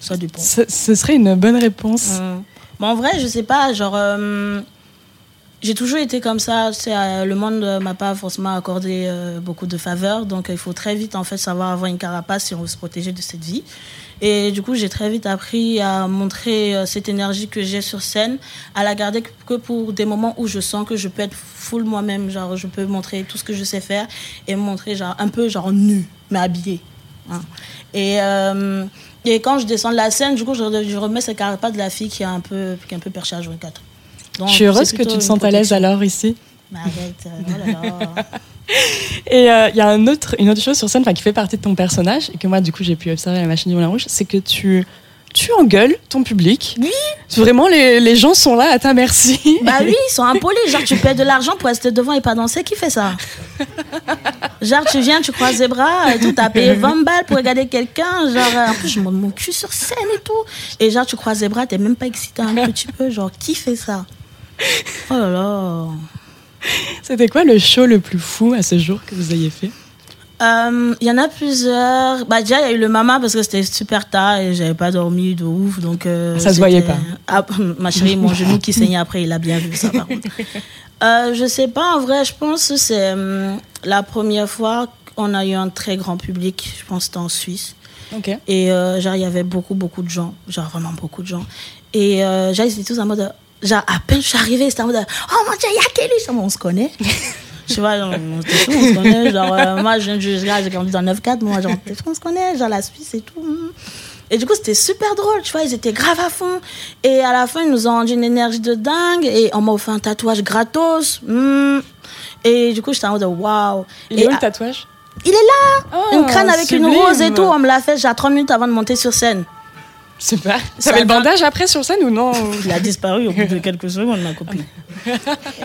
Ça dépend. Ce, ce serait une bonne réponse. Mmh. Mais en vrai, je sais pas, genre. Euh... J'ai toujours été comme ça. C'est, euh, le monde ne m'a pas forcément accordé euh, beaucoup de faveurs. Donc, euh, il faut très vite en fait, savoir avoir une carapace si on veut se protéger de cette vie. Et du coup, j'ai très vite appris à montrer euh, cette énergie que j'ai sur scène, à la garder que pour des moments où je sens que je peux être full moi-même. Genre, je peux montrer tout ce que je sais faire et montrer genre, un peu genre, nu, mais habillée. Hein. Et... Euh, et quand je descends de la scène, du coup, je, je remets cette carapace de la fille qui est un peu, qui est un peu perchée à vingt-quatre heures. Donc, je suis heureuse que tu te sentes à l'aise alors ici. Mais arrête, oh là là. Et il euh, y a un autre, une autre chose sur scène qui fait partie de ton personnage et que moi, du coup, j'ai pu observer à la machine du Moulin Rouge, c'est que tu, tu engueules ton public. Oui. Vraiment, les, les gens sont là à ta merci. Bah oui, ils sont impolis. Genre, tu payes de l'argent pour rester devant et pas danser. Qui fait ça? Genre, tu viens, tu croises les bras et tout. T'as payé vingt balles pour regarder quelqu'un. Genre, en plus, je monte mon cul sur scène et tout. Et genre, tu croises les bras, t'es même pas excité un petit peu. Genre, qui fait ça? Oh là là. C'était quoi le show le plus fou à ce jour que vous ayez fait? Euh, y en a plusieurs. Bah déjà il y a eu le Mama parce que c'était super tard et j'avais pas dormi de ouf donc. Euh, ça se voyait pas. Ah, ma chérie, mon genou qui saignait après, il a bien vu ça par contre. euh, je sais pas en vrai, je pense que c'est hum, la première fois qu'on a eu un très grand public. Je pense que c'était en Suisse. Okay. Et euh, genre il y avait beaucoup beaucoup de gens, genre vraiment beaucoup de gens. Et euh, genre ils étaient tous en mode. Genre, à peine je suis arrivée, c'était en mode « Oh mon Dieu, il y a Kelly !» On se connaît. Tu vois, genre, on se connaît. Genre, euh, moi, je viens du Israël, j'ai grandi dans neuf quatre. Moi, genre, on se connaît, genre la Suisse et tout. Et du coup, c'était super drôle, tu vois. Ils étaient grave à fond. Et à la fin, ils nous ont rendu une énergie de dingue. Et on m'a offert un tatouage gratos. Mmh. Et du coup, j'étais en mode « Waouh !» Il est où le tatouage? Il est là. Oh, une crâne avec sublime. Une rose et tout. On me l'a fait, genre, trente minutes avant de monter sur scène. C'est pas. Ça avait le bandage après sur scène ou non? Il a disparu au bout de quelques secondes, ma copine.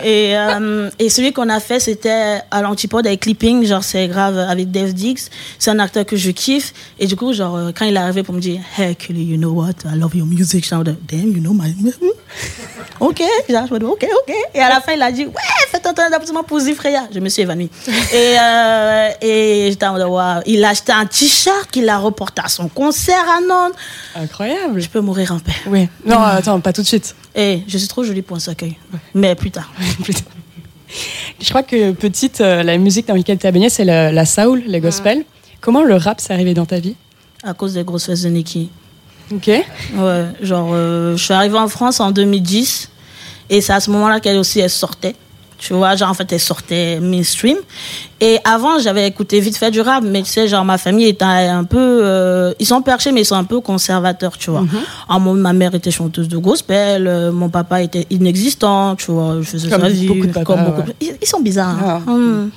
et, euh, et celui qu'on a fait, c'était à l'antipode avec Clipping, genre c'est grave, avec Dave Dix. C'est un acteur que je kiffe. Et du coup, genre, quand il est arrivé pour me dire Hey Kelly, you know what? I love your music. Genre, damn, you know my. Ok, genre, je me dis ok, ok. Et à la fin, il a dit Ouais, faites un appartement pour Uzi Freyja. Je me suis évanouie. et, euh, et j'étais en mode Waouh. Il a acheté un t-shirt qu'il a reporté à son concert à Nantes. Incroyable. Je peux mourir en paix. Oui. Non, attends, pas tout de suite. Et je suis trop jolie pour un accueil. Ouais. Mais plus tard. plus tard. Je crois que petite, euh, la musique dans laquelle tu as baigné, c'est la, la soul, les gospels. Ouais. Comment le rap s'est arrivé dans ta vie? À cause des grosses fesses de Nicki. Ok. Ouais. Genre, euh, je suis arrivée en France en deux mille dix et c'est à ce moment-là qu'elle aussi, elle sortait. Tu vois, genre, en fait, elle sortait mainstream. Et avant, j'avais écouté vite fait du rap, mais tu sais, genre, ma famille était un peu... Euh, ils sont perchés, mais ils sont un peu conservateurs, tu vois. Mm-hmm. Alors, mon, ma mère était chanteuse de gospel, euh, mon papa était inexistant, tu vois. Je faisais comme sa vie, beaucoup de papa, comme beaucoup... Ouais. Ils, ils sont bizarres. Ah. Hein. Mm.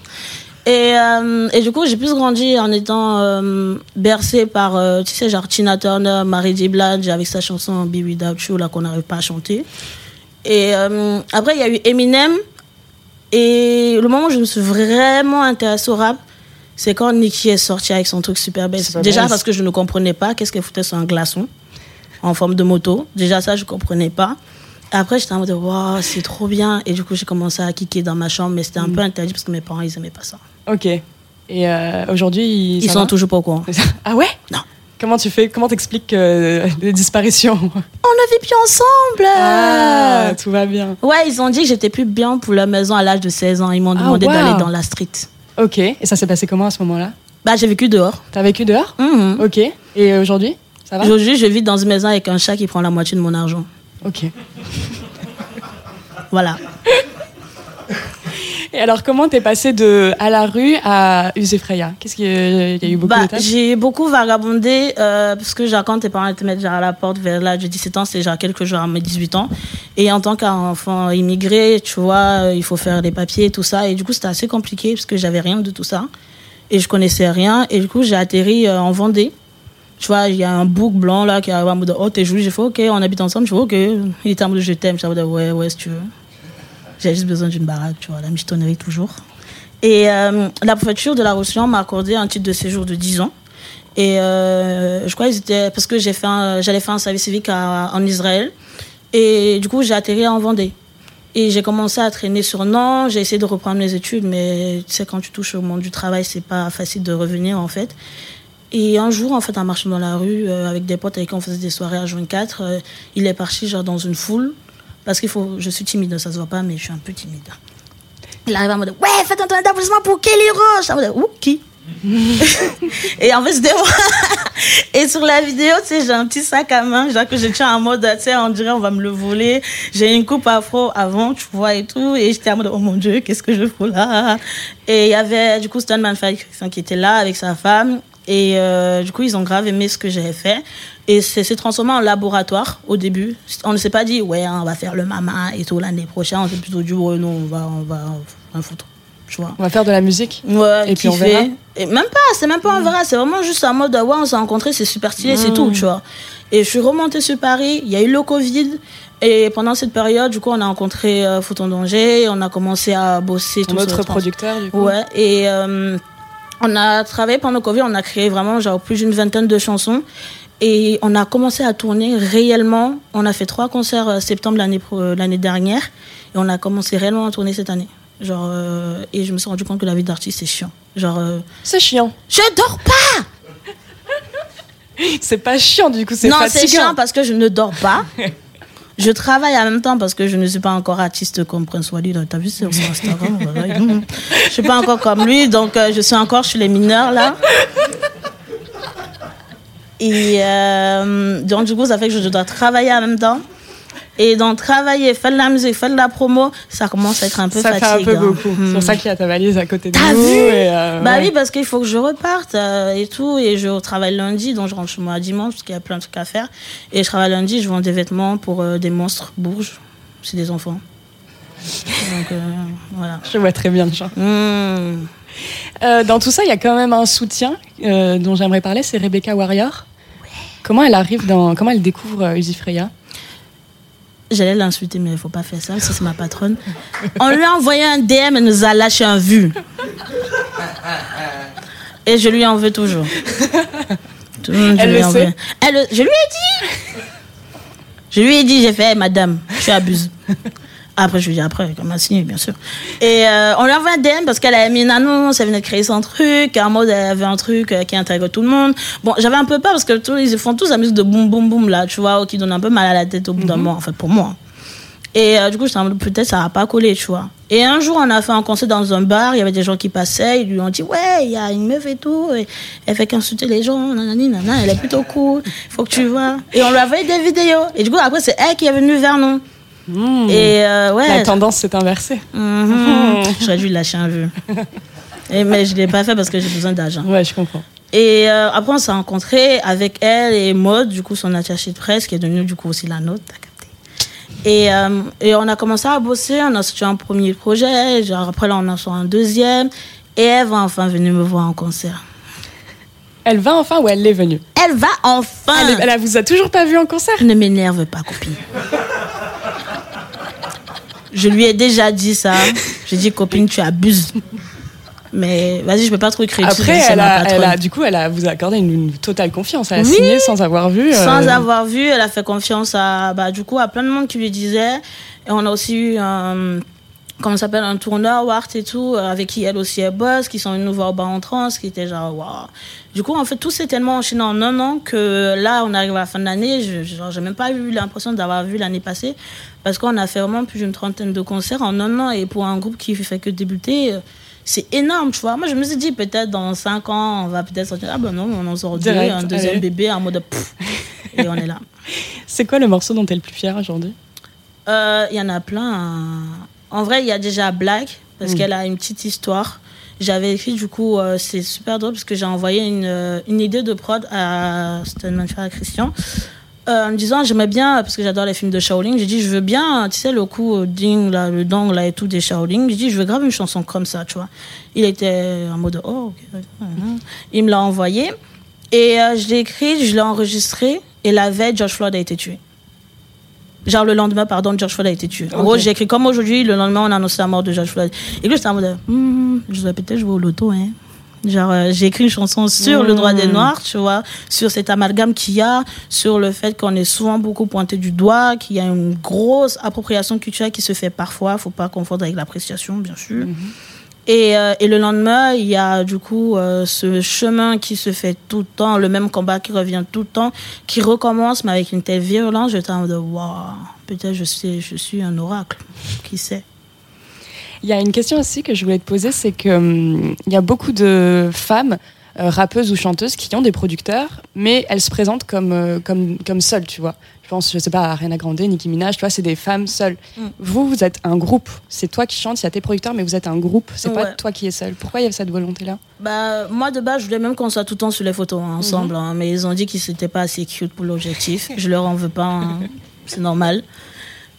Et, euh, et du coup, j'ai plus grandi en étant euh, bercée par, euh, tu sais, genre, Tina Turner, Mary J. Blige, avec sa chanson « Be Without You », là, qu'on n'arrive pas à chanter. Et euh, après, il y a eu Eminem. Et le moment où je me suis vraiment intéressée au rap, c'est quand Nicki est sortie avec son truc super bête. Déjà bien. Parce que je ne comprenais pas qu'est-ce qu'elle foutait sur un glaçon en forme de moto. Déjà ça, je ne comprenais pas. Après, j'étais en mode, waouh, c'est trop bien. Et du coup, j'ai commencé à kicker dans ma chambre, mais c'était un mm. peu interdit parce que mes parents, ils n'aimaient pas ça. Ok. Et euh, aujourd'hui, ils sont toujours pas au courant. Ah ouais ? Non. Comment tu fais ? Comment t'expliques euh, les disparitions ? On ne vit plus ensemble. Ah, tout va bien. Ouais, ils ont dit que j'étais plus bien pour la maison à l'âge de seize ans. Ils m'ont ah, demandé wow. d'aller dans la street. Ok. Et ça s'est passé comment à ce moment-là ? Bah, j'ai vécu dehors. T'as vécu dehors ? mm-hmm. Ok. Et aujourd'hui, ça va ? Aujourd'hui, je vis dans une maison avec un chat qui prend la moitié de mon argent. Ok. Voilà. Et alors, comment t'es passée de à la rue à Uzi Freyja ? Qu'est-ce qu'il y a eu beaucoup bah, d'étapes ? J'ai beaucoup vagabondé euh, parce que genre, quand tes parents te mettent genre, à la porte vers l'âge de dix-sept ans, c'est genre quelques jours à mes dix-huit ans. Et en tant qu'enfant immigré, tu vois, il faut faire des papiers et tout ça. Et du coup, c'était assez compliqué parce que j'avais rien de tout ça. Et je connaissais rien. Et du coup, j'ai atterri euh, en Vendée. Tu vois, il y a un bouc blanc là qui arrive en mode « Oh, t'es jolie ». J'ai fait « Ok, on habite ensemble ». J'ai fait « Ok ». Il était en mode « Je t'aime ». J'ai fait « Ouais, ouais, si tu veux ». J'avais juste besoin d'une baraque, tu vois, la michetonnerie toujours. Et euh, la préfecture de La Roche-sur-Yon m'a accordé un titre de séjour de dix ans. Et euh, je crois qu'ils étaient... Parce que j'ai fait un, j'allais faire un service civique à, en Israël. Et du coup, j'ai atterri en Vendée. Et j'ai commencé à traîner sur Nantes. J'ai essayé de reprendre mes études, mais tu sais, quand tu touches au monde du travail, c'est pas facile de revenir, en fait. Et un jour, en fait, en marchant dans la rue, euh, avec des potes avec qui on faisait des soirées à vingt-quatre, euh, il est parti, genre, dans une foule. Parce qu'il faut, je suis timide, ça se voit pas, mais je suis un peu timide. Il arrive en mode, ouais, faites un tonnerre d'applaudissements pour Kelly Rose. En mode, ouh, qui ? Et en fait, c'était moi. Et sur la vidéo, tu sais, j'ai un petit sac à main, genre que je tiens en mode, tu sais, on dirait, on va me le voler. J'ai une coupe afro avant, tu vois, et tout. Et j'étais en mode, oh mon Dieu, qu'est-ce que je fous là ? Et il y avait, du coup, Stoneman qui était là avec sa femme. Et euh, du coup, ils ont grave aimé ce que j'avais fait. Et c'est, c'est transformé en laboratoire au début. On ne s'est pas dit, ouais, on va faire le Mama et tout l'année prochaine. On s'est plutôt dit, ouais, non, on va, on va, on va foutre. Tu vois. On va faire de la musique. Ouais, et puis on verra. Et même pas, c'est même pas on verra. C'est vraiment juste en mode, ouais, on s'est rencontrés, c'est super stylé, mmh. c'est tout, tu vois. Et je suis remontée sur Paris, il y a eu le Covid. Et pendant cette période, du coup, on a rencontré euh, Foot en Danger. On a commencé à bosser. Ton tout autre producteur, du coup. Ouais, et... Euh, on a travaillé pendant le Covid, on a créé vraiment genre plus d'une vingtaine de chansons et on a commencé à tourner réellement. On a fait trois concerts euh, septembre l'année, euh, l'année dernière et on a commencé réellement à tourner cette année. Genre, euh, et je me suis rendu compte que la vie d'artiste, c'est chiant. Genre, euh, c'est chiant. Je dors pas. C'est pas chiant du coup, c'est non, fatigant. Non, c'est chiant parce que je ne dors pas. Je travaille en même temps parce que je ne suis pas encore artiste comme Prince Waly. T'as vu sur Instagram, voilà. Je suis pas encore comme lui, donc euh, je suis encore chez les mineurs là. Et euh, donc du coup, ça fait que je dois travailler en même temps. Et donc travailler, faire de la musique, faire de la promo, ça commence à être un peu fatiguant. Ça fatigue, fait un peu hein. beaucoup. Hmm. C'est pour ça qu'il y a ta valise à côté de t'as nous. Vu et euh, bah ouais. oui, parce qu'il faut que je reparte euh, et tout. Et je travaille lundi, donc je rentre chez moi dimanche, parce qu'il y a plein de trucs à faire. Et je travaille lundi, je vends des vêtements pour euh, des monstres bourges. C'est des enfants. Donc euh, voilà. Je vois très bien le genre. Mmh. Euh, dans tout ça, il y a quand même un soutien euh, dont j'aimerais parler, c'est Rebeka Warrior. Ouais. Comment elle arrive dans, comment elle découvre euh, Uzi Freyja ? J'allais l'insulter, mais il ne faut pas faire ça, ça c'est ma patronne. On lui a envoyé un D M, elle nous a lâché un vu. Et je lui en veux toujours. Tout le monde, je elle lui le en sait. Veux. Elle, je lui ai dit. Je lui ai dit, j'ai fait, hey, madame, tu abuses. Après, je lui ai dit, après, elle m'a signé, bien sûr. Et euh, on lui a envoyé un D M parce qu'elle avait mis une annonce, elle venait de créer son truc, en mode, elle avait un truc qui intègre tout le monde. Bon, j'avais un peu peur parce que tout, ils font tous la musique de boum, boum, boum, là, tu vois, qui donne un peu mal à la tête au bout d'un mm-hmm. moment, en fait, pour moi. Et euh, du coup, j'étais en mode, peut-être ça va pas coller, tu vois. Et un jour, on a fait un concert dans un bar, il y avait des gens qui passaient, ils lui ont dit, ouais, il y a une meuf et tout, et elle fait qu'insulter les gens, nanani, nanana, elle est plutôt cool, faut que tu vois. Et on lui a envoyé des vidéos. Et du coup, après, c'est elle qui est venue vers nous. Mmh. Et euh, ouais, la tendance s'est inversée. Mmh. Mmh. J'aurais dû lâcher un vœu. Et, mais je ne l'ai pas fait parce que j'ai besoin d'argent. Ouais, je comprends. Et euh, après, on s'est rencontrés avec elle et Maud, du coup, son attachée de presse, qui est devenue du coup aussi la nôtre. T'as capté. Et, euh, et on a commencé à bosser. On a sorti un premier projet. Genre, après, là, on a sorti un deuxième. Et elle va enfin venir me voir en concert. Elle va enfin ou elle est venue ? Elle va enfin ! Elle, est, elle vous a toujours pas vu en concert ? Ne m'énerve pas, copine. Je lui ai déjà dit ça. J'ai dit, copine, tu abuses. Mais vas-y, je peux pas trop écrire. Après, elle a, elle a, du coup, elle a vous accordé une, une totale confiance. Elle a oui, signé sans avoir vu. Euh... Sans avoir vu, elle a fait confiance à, bah, du coup, à plein de monde qui lui disait. Et on a aussi eu un, comment ça s'appelle, un tourneur, Wart et tout, avec qui elle aussi elle bosse, qui sont venus nous voir au bar en transe, qui était genre, waouh. Du coup, en fait, tout s'est tellement enchaîné en un an que là, on arrive à la fin de l'année. Je, genre, j'ai même pas eu l'impression d'avoir vu l'année passée. Parce qu'on a fait vraiment plus d'une trentaine de concerts en un an. Et pour un groupe qui fait que débuter, c'est énorme, tu vois. Moi, je me suis dit, peut-être dans cinq ans, on va peut-être sortir. Ah ben non, on en sort deux, un deuxième allez. bébé, un mode de pff, et on est là. C'est quoi le morceau dont tu es le plus fière aujourd'hui ? Euh, y en a plein. Hein. En vrai, il y a déjà Black, parce mmh. qu'elle a une petite histoire. J'avais écrit, du coup, euh, c'est super drôle, parce que j'ai envoyé une, une idée de prod à Stoneman, à Christian, euh, en me disant, j'aimais bien, parce que j'adore les films de Shaolin, j'ai dit, je veux bien, tu sais, le coup, ding, là, le dang, là, et tout, des Shaolin, j'ai dit, je veux grave une chanson comme ça, tu vois. Il était en mode, oh, ok. Il me l'a envoyé, et euh, je l'ai écrit, je l'ai enregistré, et la veille, George Floyd a été tué. Genre, le lendemain, pardon, George Floyd a été tué. En okay. gros, j'ai écrit comme aujourd'hui, le lendemain, on a annoncé la mort de George Floyd. Et que j'étais en mode, mmh, je dois peut-être jouer au loto, hein. Genre, euh, j'ai écrit une chanson sur mmh. le droit des Noirs, tu vois, sur cet amalgame qu'il y a, sur le fait qu'on est souvent beaucoup pointé du doigt, qu'il y a une grosse appropriation culturelle qui se fait parfois. Faut pas confondre avec l'appréciation, bien sûr. Mmh. Et, euh, et le lendemain, il y a du coup euh, ce chemin qui se fait tout le temps, le même combat qui revient tout le temps, qui recommence, mais avec une telle virulence, j'étais en mode waouh, peut-être je sais, je suis un oracle, qui sait. Il y a une question aussi que je voulais te poser, c'est que hum, il y a beaucoup de femmes euh, rappeuses ou chanteuses qui ont des producteurs, mais elles se présentent comme euh, comme comme seules, tu vois. Je pense, je sais pas, Ariana Grande, Nicki Minaj, tu vois, c'est des femmes seules. Mm. Vous, vous êtes un groupe. C'est toi qui chantes, il y a tes producteurs, mais vous êtes un groupe. C'est ouais. pas toi qui es seule. Pourquoi il y a cette volonté-là ? Bah, moi, de base, je voulais même qu'on soit tout le temps sur les photos hein, ensemble, mm-hmm. hein, mais ils ont dit qu'ils n'étaient pas assez cute pour l'objectif. Je leur en veux pas, hein. C'est normal.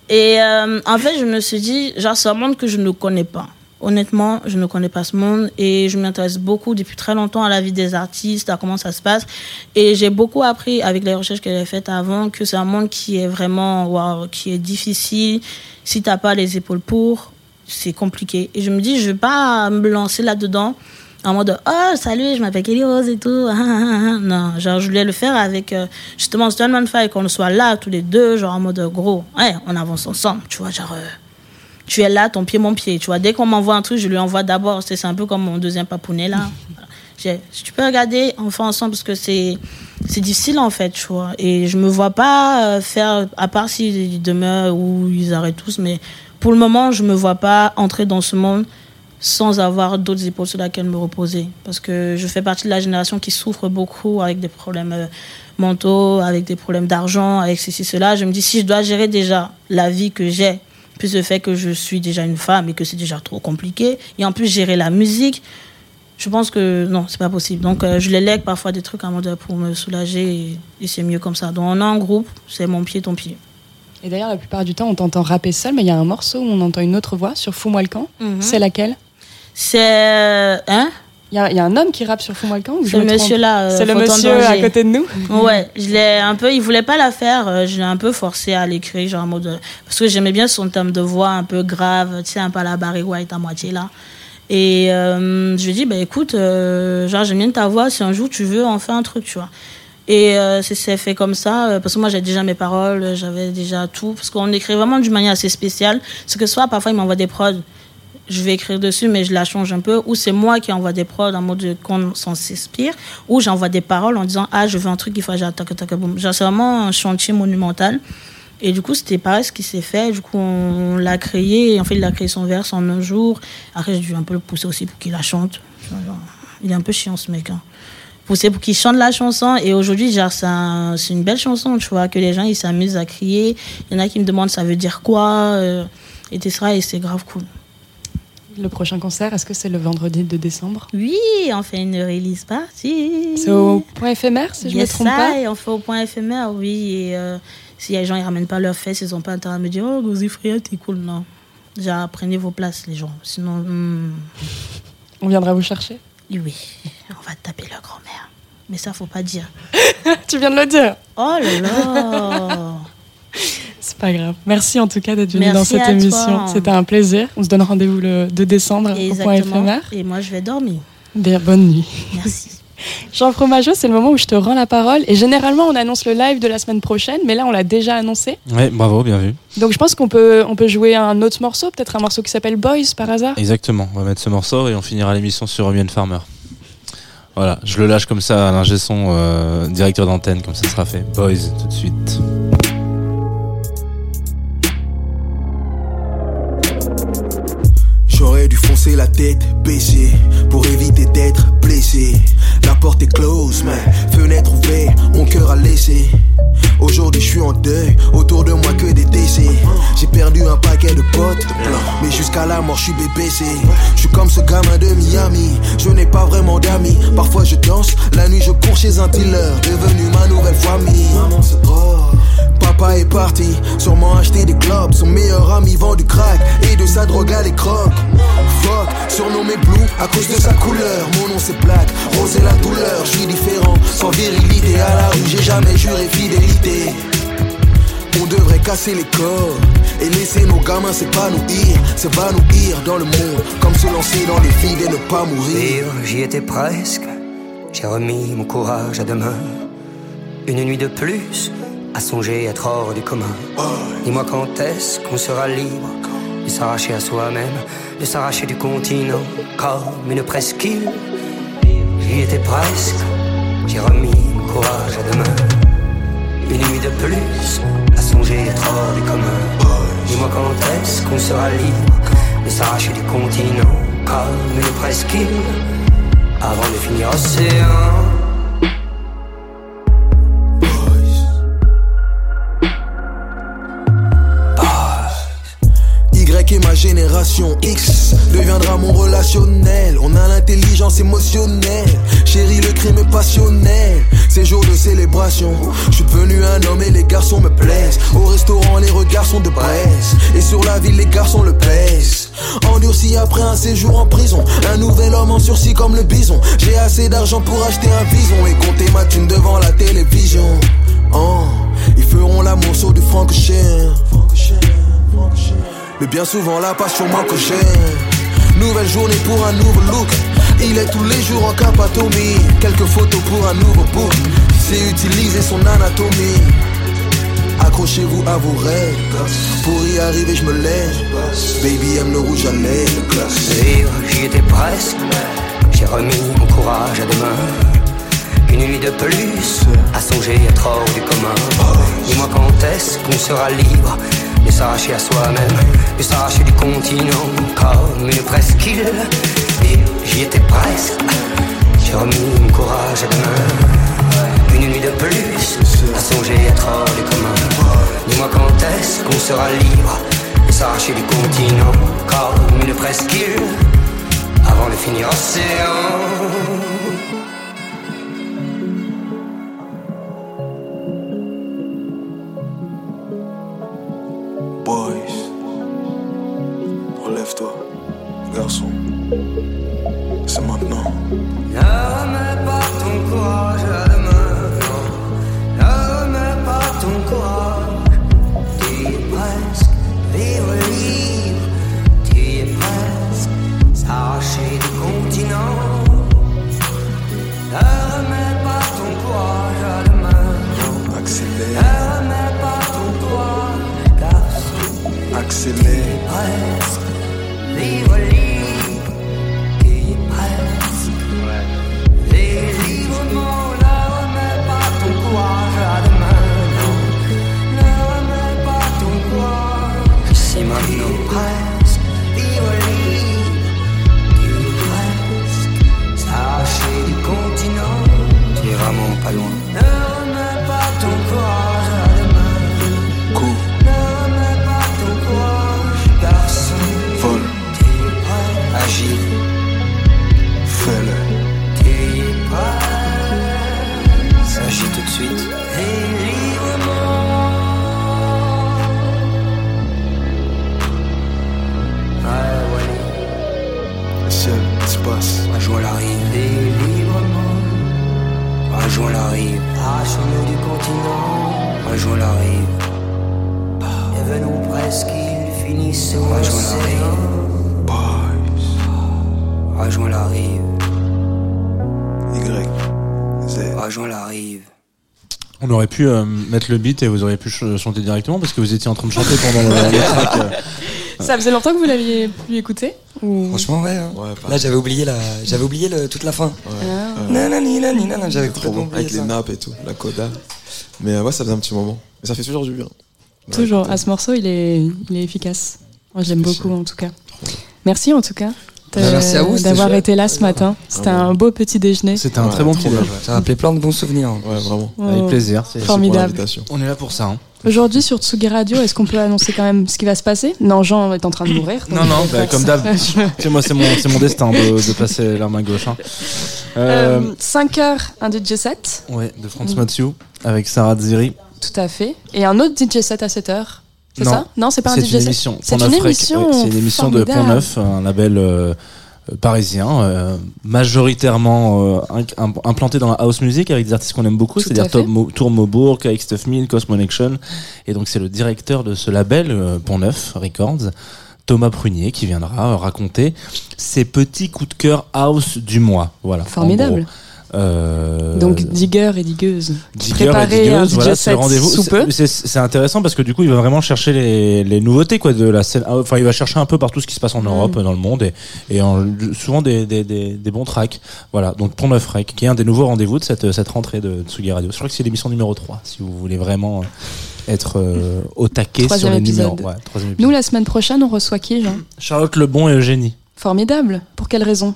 Et euh, en fait, je me suis dit, genre, c'est un monde que je ne connais pas. Honnêtement, je ne connais pas ce monde et je m'intéresse beaucoup depuis très longtemps à la vie des artistes, à comment ça se passe. Et j'ai beaucoup appris avec les recherches que j'ai faites avant que c'est un monde qui est vraiment, wow, qui est difficile. Si t'as pas les épaules pour, c'est compliqué. Et je me dis, je vais pas me lancer là-dedans en mode « Oh, salut, je m'appelle Kelly Rose et tout. » Non, genre, je voulais le faire avec, justement, Stoneman Fire, qu'on soit là tous les deux, genre en mode « Gros, ouais, on avance ensemble, tu vois, genre... Euh, » tu es là, ton pied, mon pied. Tu vois, dès qu'on m'envoie un truc, je lui envoie d'abord. C'est un peu comme mon deuxième papounet, là. Voilà. J'ai, tu peux regarder, on fait ensemble, parce que c'est, c'est difficile, en fait, tu vois. Et je me vois pas faire, à part si demain, ou ils arrêtent tous, mais pour le moment, je me vois pas entrer dans ce monde sans avoir d'autres épaules sur lesquelles me reposer. Parce que je fais partie de la génération qui souffre beaucoup avec des problèmes mentaux, avec des problèmes d'argent, avec ceci, cela. Je me dis, si je dois gérer déjà la vie que j'ai, plus le fait que je suis déjà une femme et que c'est déjà trop compliqué. Et en plus, gérer la musique, je pense que non, c'est pas possible. Donc, euh, je les lègue parfois des trucs à mon dos pour me soulager et, et c'est mieux comme ça. Donc, on est en groupe, c'est mon pied, ton pied. Et d'ailleurs, la plupart du temps, on t'entend rapper seul, mais il y a un morceau où on entend une autre voix sur Fous-moi le camp. Mm-hmm. C'est laquelle ? C'est. Hein ? Il y, y a un homme qui rappe sur Fous-moi le camp. C'est le monsieur là. Euh, c'est le monsieur à côté de nous. Ouais, je l'ai un peu. Il voulait pas la faire. Je l'ai un peu forcé à l'écrire, genre en mode parce que j'aimais bien son thème de voix un peu grave, tu sais, un peu à la Barry White à moitié là. Et euh, je lui ai dit, bah écoute, euh, genre j'aime bien ta voix. Si un jour tu veux, on fait un truc, tu vois. Et euh, c'est, c'est fait comme ça, euh, parce que moi j'avais déjà mes paroles, j'avais déjà tout, parce qu'on écrit vraiment d'une manière assez spéciale. C'est que soit parfois il m'envoie des prods. Je vais écrire dessus, mais je la change un peu. Ou c'est moi qui envoie des prods en mode qu'on s'en s'inspire. Ou j'envoie des paroles en disant « Ah, je veux un truc qu'il faut que j'attaque, tac, boum ». C'est vraiment un chantier monumental. Et du coup, c'était pareil ce qui s'est fait. Du coup, on l'a créé. En fait, il a créé son verse en un jour. Après, j'ai dû un peu le pousser aussi pour qu'il la chante. Il est un peu chiant, ce mec. Hein. pour, c'est pour qu'ils chantent la chanson. Et aujourd'hui, genre, c'est, un, c'est une belle chanson, tu vois, que les gens, ils s'amusent à crier. Il y en a qui me demandent ça veut dire quoi, euh, et cetera. Et c'est grave cool. Le prochain concert, est-ce que c'est le vendredi deux décembre? Oui, on fait une release party. C'est au Point Éphémère, si je ne yes me trompe ça, pas. Et on fait au Point Éphémère, oui. Et euh, si les gens ne ramènent pas leurs fesses, ils n'ont pas intérêt à me dire « Oh, Uzi Freyja, t'es cool ». Non, genre, prenez vos places, les gens. Sinon... Hmm. On viendra vous chercher? Oui, on va taper leur grand-mère. Mais ça, faut pas dire. Tu viens de le dire. Oh là là. C'est pas grave. Merci en tout cas d'être venu dans cette émission. Toi. C'était un plaisir. On se donne rendez-vous le deux décembre exactement, au Point Éphémère. Et moi, je vais dormir. Bien, bonne nuit. Merci. Jean Fromageau, c'est le moment où je te rends la parole. Et généralement, on annonce le live de la semaine prochaine, mais là, on l'a déjà annoncé. Oui, bravo, bien vu. Donc, je pense qu'on peut, on peut jouer un autre morceau, peut-être un morceau qui s'appelle Boys, par hasard. Exactement, on va mettre ce morceau et on finira l'émission sur Mylène Farmer. Voilà, je le lâche comme ça à l'ingé son, euh, directeur d'antenne, comme ça sera fait. Boys, tout de suite. J'aurais dû foncer la tête baissée pour éviter d'être blessé. La porte est close, ma fenêtre ouverte, mon cœur a laissé. Aujourd'hui je suis en deuil, autour de moi que des décès. J'ai perdu un paquet de potes, mais jusqu'à la mort je suis B B C. Je suis comme ce gamin de Miami, je n'ai pas vraiment d'amis. Parfois je danse, la nuit je cours chez un dealer, devenu ma nouvelle famille. Maman se drogue. Papa est parti, sûrement acheter des globes. Son meilleur ami vend du crack et de sa drogue à les crocs. Fuck, surnommé Blue à cause de sa couleur. Mon nom c'est Black, Rose et la douleur. Je suis différent, sans virilité. À la rue j'ai jamais juré fidélité. On devrait casser les corps et laisser nos gamins s'épanouir. S'épanouir dans le monde, comme se lancer dans les filles et ne pas mourir. J'y étais presque, j'ai remis mon courage à demain. Une nuit de plus à songer à être hors du commun. Dis-moi quand est-ce qu'on sera libre de s'arracher à soi-même, de s'arracher du continent comme une presqu'île. J'y étais presque, j'ai remis mon courage à demain. Une nuit de plus à songer à être hors du commun. Dis-moi quand est-ce qu'on sera libre de s'arracher du continent comme une presqu'île avant de finir océan. Et ma génération X deviendra mon relationnel. On a l'intelligence émotionnelle, chérie le crime est passionnel. Ces jours de célébration, je suis devenu un homme et les garçons me plaisent. Au restaurant les regards sont de braise, et sur la ville les garçons le pèsent. Endurci après un séjour en prison, un nouvel homme en sursis comme le bison. J'ai assez d'argent pour acheter un bison et compter ma thune devant la télévision. Oh, ils feront l'amour sur du Francochien. Mais bien souvent la passion manque au chien. Nouvelle journée pour un nouveau look. Il est tous les jours en capatomie. Quelques photos pour un nouveau book. C'est utiliser son anatomie. Accrochez-vous à vos rêves. Pour y arriver je me lève. Baby aime le rouge à lèvres. Vivre, j'y étais presque. J'ai remis mon courage à demain. Une nuit de plus à songer à être hors du commun. Dis-moi quand est-ce qu'on sera libre de s'arracher à soi-même, de s'arracher du continent comme une presqu'île. Et j'y étais presque, j'ai remis mon courage à demain. Une nuit de plus à songer à être hors du commun. Dis-moi quand est-ce qu'on sera libre de s'arracher du continent comme une presqu'île avant de finir océan. Boys, relève-toi, garçon, c'est maintenant. Ne remets pas ton courage à demain, ne remets pas ton courage. Tu es presque, vivre libre, tu es presque, s'arracher du continent. Ne remets pas ton courage à demain, accélère, ne remets pas ton courage. Accélère. Presque, vivre libre, tu es presque. Les librement, ne remets pas ton courage à demain, non. Ne remets pas ton courage. C'est maintenant. Presque, vivre libre, tu es presque. S'arracher du continent. passe, la joie l'arrive. Délibrement, la joie l'arrive. Ah, chemin du continent, la joie l'arrive. Ah. Devenons presque, ils finissent sur la joie l'arrive. Boys, la joie l'arrive. Y, Z, la joie l'arrive. On aurait pu euh, mettre le beat et vous auriez pu ch- chanter directement parce que vous étiez en train de chanter pendant la track. Euh... Ça faisait longtemps que vous l'aviez plus écouté ou... Franchement, ouais. Hein. Ouais là, j'avais oublié, la... j'avais oublié le... toute la fin. Ouais. Ah. Nanani, nanani, nanani, j'avais trop bon. Avec ça. Les nappes et tout, la coda. Mais euh, ouais, ça faisait un petit moment. Mais ça fait toujours du bien. Ouais, toujours. Écoutez. À ce morceau, il est, il est efficace. Moi, je l'aime beaucoup en tout cas. Merci en tout cas. Merci à vous d'avoir été là ce matin. C'était un beau petit déjeuner. C'était un ouais, très bon petit déjeuner. Ça a rappelé plein de bons souvenirs. Ouais, vraiment. Oh, avec plaisir. C'est formidable. On est là pour ça. Hein. Aujourd'hui sur Tsugi Radio, est-ce qu'on peut annoncer quand même ce qui va se passer ? Non, Jean est en train de mourir. Non, non, bah, comme d'hab. C'est moi, c'est mon, c'est mon destin de, de passer l'arme à gauche. Hein. Euh, euh, cinq heures, un D J set. Ouais, de Franz mmh. Mathieu avec Sarah Ziri. Tout à fait. Et un autre D J set à sept heures. C'est non. ça Non, c'est pas un D J. C'est une émission. C'est une émission. C'est une émission de Point Neuf, un label euh, parisien, euh, majoritairement euh, imp- implanté dans la house music avec des artistes qu'on aime beaucoup, Tout c'est-à-dire Tom Mo- Tour Maubourg, avec Stuff Mill, Cosmo Action. Et donc c'est le directeur de ce label euh, Point Neuf Records, Thomas Prunier, qui viendra euh, raconter ses petits coups de cœur house du mois. Voilà. Formidable. Euh... Donc digger et digueuse. Digger et digueuse, voilà, c'est le rendez-vous. C'est, c'est, c'est intéressant parce que du coup, il va vraiment chercher les, les nouveautés quoi, de la scène. Enfin, il va chercher un peu partout ce qui se passe en Europe, mmh. dans le monde, et, et en, souvent des, des, des, des bons tracks. Voilà, donc Pont Neuf Rec, qui est un des nouveaux rendez-vous de cette, cette rentrée de Tsugi Radio. Je crois que c'est l'émission numéro trois, si vous voulez vraiment être euh, au taquet troisième sur les épisode. Numéros. Ouais, nous, la semaine prochaine, on reçoit qui, Jean ? Charlotte Lebon et Eugénie. Formidable. Pour quelle raison ?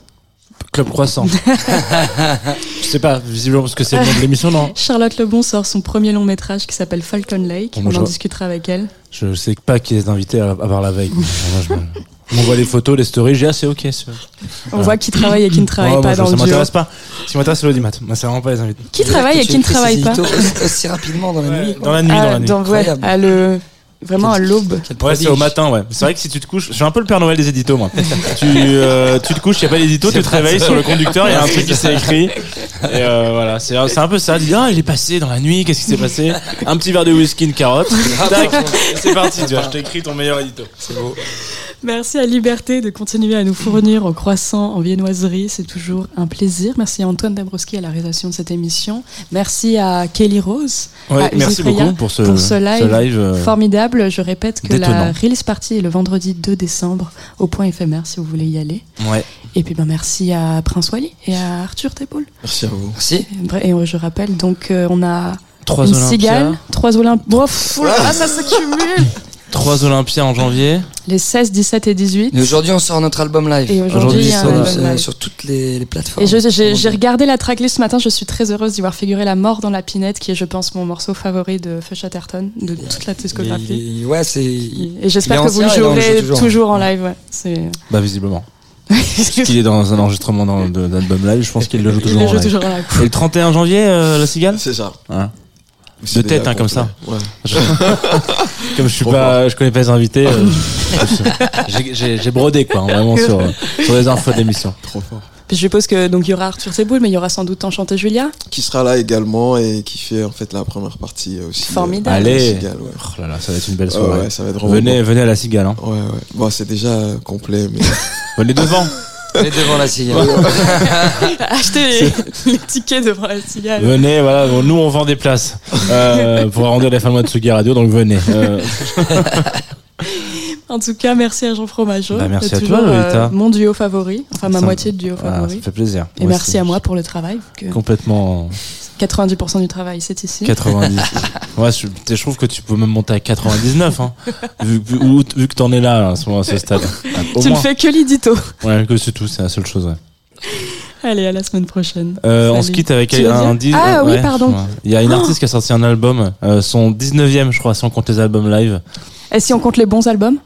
Club Croissant. Je sais pas, visiblement parce que c'est le nom de l'émission, non ? Charlotte Lebon sort son premier long métrage qui s'appelle Falcon Lake. Bon, on en discutera avec elle. Je sais pas qui est invité à, à voir la veille. Moi, je... On voit les photos, les stories, j'ai ah c'est ok. C'est... On voilà. voit qui travaille et qui ne travaille oh, pas moi, dans ça, le ça m'intéresse pas. Si m'intéresse c'est l'audimat. Moi c'est vraiment pas les invités. Qui travaille et qui ne travaille pas aussi rapidement dans la ouais, nuit. Dans la nuit, ah, dans la nuit. Dans, ouais, à le... Vraiment à l'aube. Ouais, c'est au matin, ouais. C'est vrai que si tu te couches, je suis un peu le Père Noël des éditos, moi. tu, euh, tu te couches, il n'y a pas d'édito, tu te réveilles sur le conducteur, il y a un truc qui s'est écrit. Et euh, voilà, c'est, c'est un peu ça. Dis, ah, il est passé dans la nuit, qu'est-ce qui s'est passé ? Un petit verre de whisky, une carotte. Tac, c'est parti, tu vois, je t'écris ton meilleur édito. C'est beau. Merci à Liberté de continuer à nous fournir en croissant, en viennoiserie, c'est toujours un plaisir. Merci à Antoine Dabrowski à la réalisation de cette émission. Merci à Kelly Rose, ouais, à merci Freyja, beaucoup pour ce, pour ce live, ce live euh... formidable. Je répète que détonnant. La release party est le vendredi deux décembre au Point Éphémère si vous voulez y aller. Ouais. Et puis ben merci à Prince Waly et à Arthur Teboul. Merci à vous. Merci. Et je rappelle donc euh, on a trois une Olympia. Cigale, trois Olympiques. Oh, ah ça s'accumule. Trois Olympias en janvier. Les seize, dix-sept et dix-huit. Et aujourd'hui, on sort notre album live. Et aujourd'hui, aujourd'hui on sur, live. Sur toutes les, les plateformes. Et je, j'ai, j'ai regardé la tracklist ce matin. Je suis très heureuse d'y voir figurer La Mort dans la Pinette, qui est, je pense, mon morceau favori de Feu Chatterton, de toute la discographie. Ouais, c'est. Et j'espère que vous le jouerez toujours. toujours en live. Ouais. C'est... Bah visiblement. Parce qu'il est dans un enregistrement dans, de, d'album live, je pense qu'il le joue toujours, le en, joue live. toujours en live. Et le trente et un janvier, euh, La Cigale. C'est ça. Hein. De tête, hein, comme ça. Ouais. Je... comme je suis Pourquoi pas, je connais pas les invités. Euh... j'ai, j'ai, j'ai brodé quoi, hein, vraiment sur, euh, sur les infos de l'émission. Trop fort. Puis je suppose que donc il y aura Arthur Teboul, mais il y aura sans doute Enchanté Julia. Qui sera là également et qui fait en fait la première partie aussi. Formidable. Euh, Allez. Cigale, ouais. Oh là là, ça va être une belle soirée. Oh ouais, ça va être venez, bon. venez à La Cigale. Hein. Ouais, ouais. Bon, c'est déjà complet, mais venez devant. Venez devant La Cigale. Achetez les, les tickets devant La Cigale. Venez, voilà, bon, nous on vend des places euh, pour arrondir les fins de mois de Tsugi Radio, donc venez. Euh... En tout cas, merci à Jean Fromageau. Bah, merci à toi, Lolita. Euh, mon duo favori, enfin ma ça, moitié de duo voilà, favori. Ça me fait plaisir. Et moi merci aussi. À moi pour le travail. Complètement. quatre-vingt-dix pour cent du travail, c'est ici. quatre-vingt-dix Ouais, je, je trouve que tu peux même monter à quatre-vingt-dix-neuf, hein, vu, vu, vu, vu que t'en es là, là à, ce, à ce stade. Au tu moins. Ne fais que l'édito. Ouais, que c'est tout, c'est la seule chose. Ouais. Allez, à la semaine prochaine. Euh, on se quitte avec tu un disque. Ah euh, oui, ouais, pardon. Il y a une artiste oh. qui a sorti un album, euh, son dix-neuvième, je crois, si on compte les albums live. Et si on compte les bons albums ?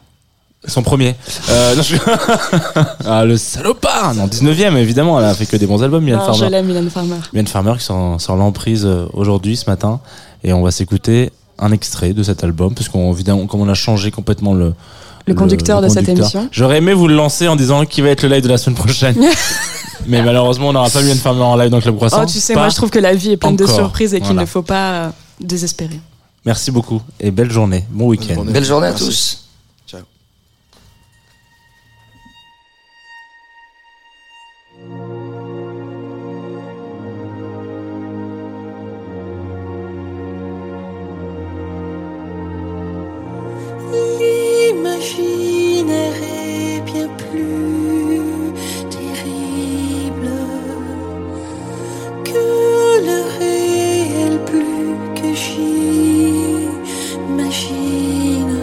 Son premier. Euh, non, je... ah, le salopard! Non, dix-neuvième, évidemment, elle a fait que des bons albums, Mylène Farmer. Je l'aime, Mylène Farmer. Mylène Farmer qui sort, sort l'emprise aujourd'hui, ce matin. Et on va s'écouter un extrait de cet album, parce qu'on, évidemment, comme on a changé complètement le, le, conducteur, le, le conducteur de cette émission. J'aurais aimé vous le lancer en disant qui va être le live de la semaine prochaine. Mais malheureusement, on n'aura pas Mylène Farmer en live dans Club Croissant. Oh, tu sais, pas moi je trouve que la vie est pleine encore. de surprises et qu'il voilà. ne faut pas désespérer. Merci beaucoup et belle journée, bon week-end. Belle journée, belle journée à Merci. tous. Ciao. L'imaginaire est bien plus terrible que le réel, plus que j'imagine.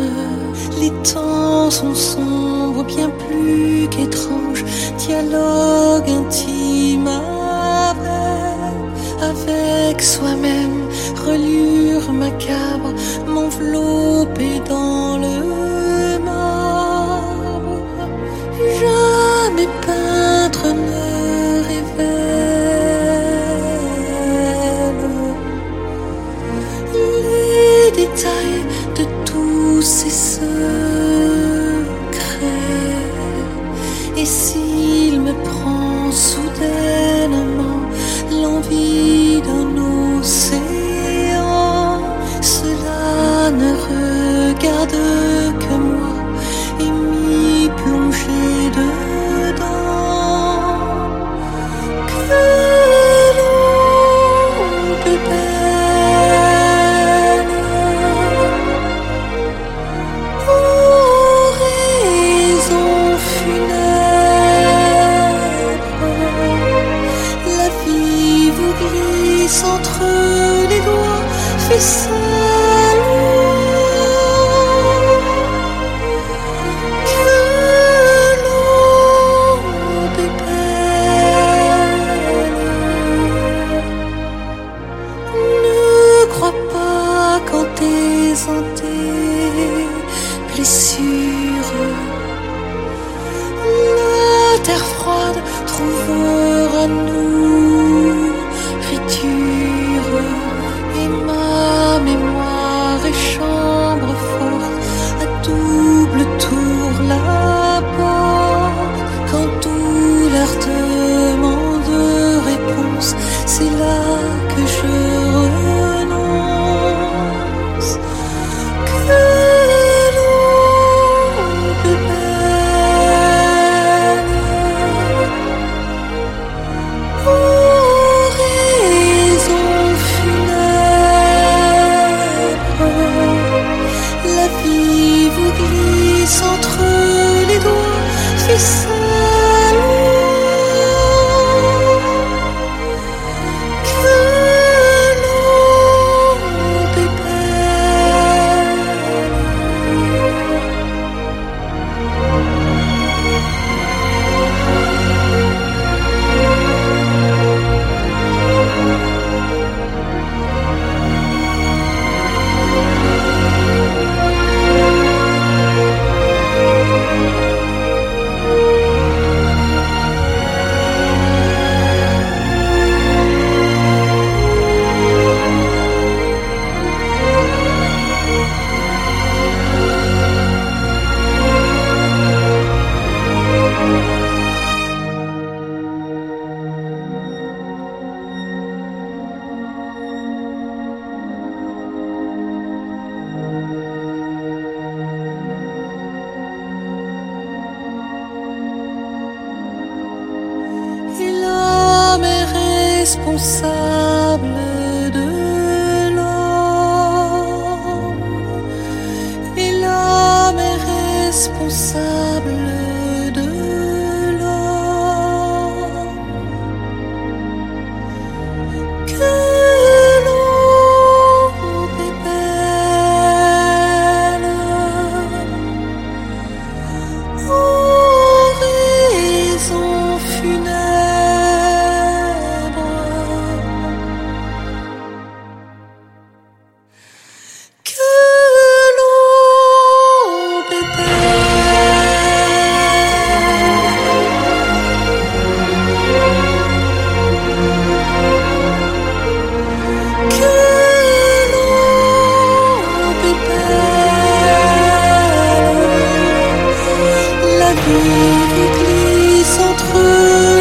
Les temps sont sombres, bien plus qu'étranges, dialogue intime avec, avec soi-même, reliure macabre, m'envelopper dans le marbre. Jamais peintre ne révèle les détails de tous ces secrets. Et s'il me prend soudainement l'envie d'un océan, ne regarde que moi et m'y plonger dedans. Que l'ombre belle oraison funèbre, la vie vous glisse entre les doigts, fait entre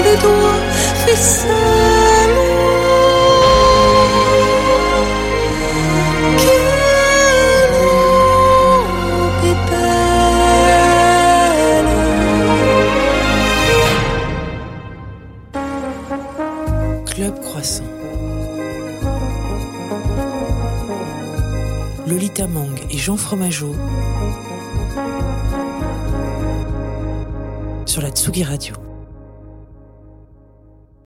les doigts. Club Croissant. Lolita Mang et Jean Fromageau sur la Tsugi Radio.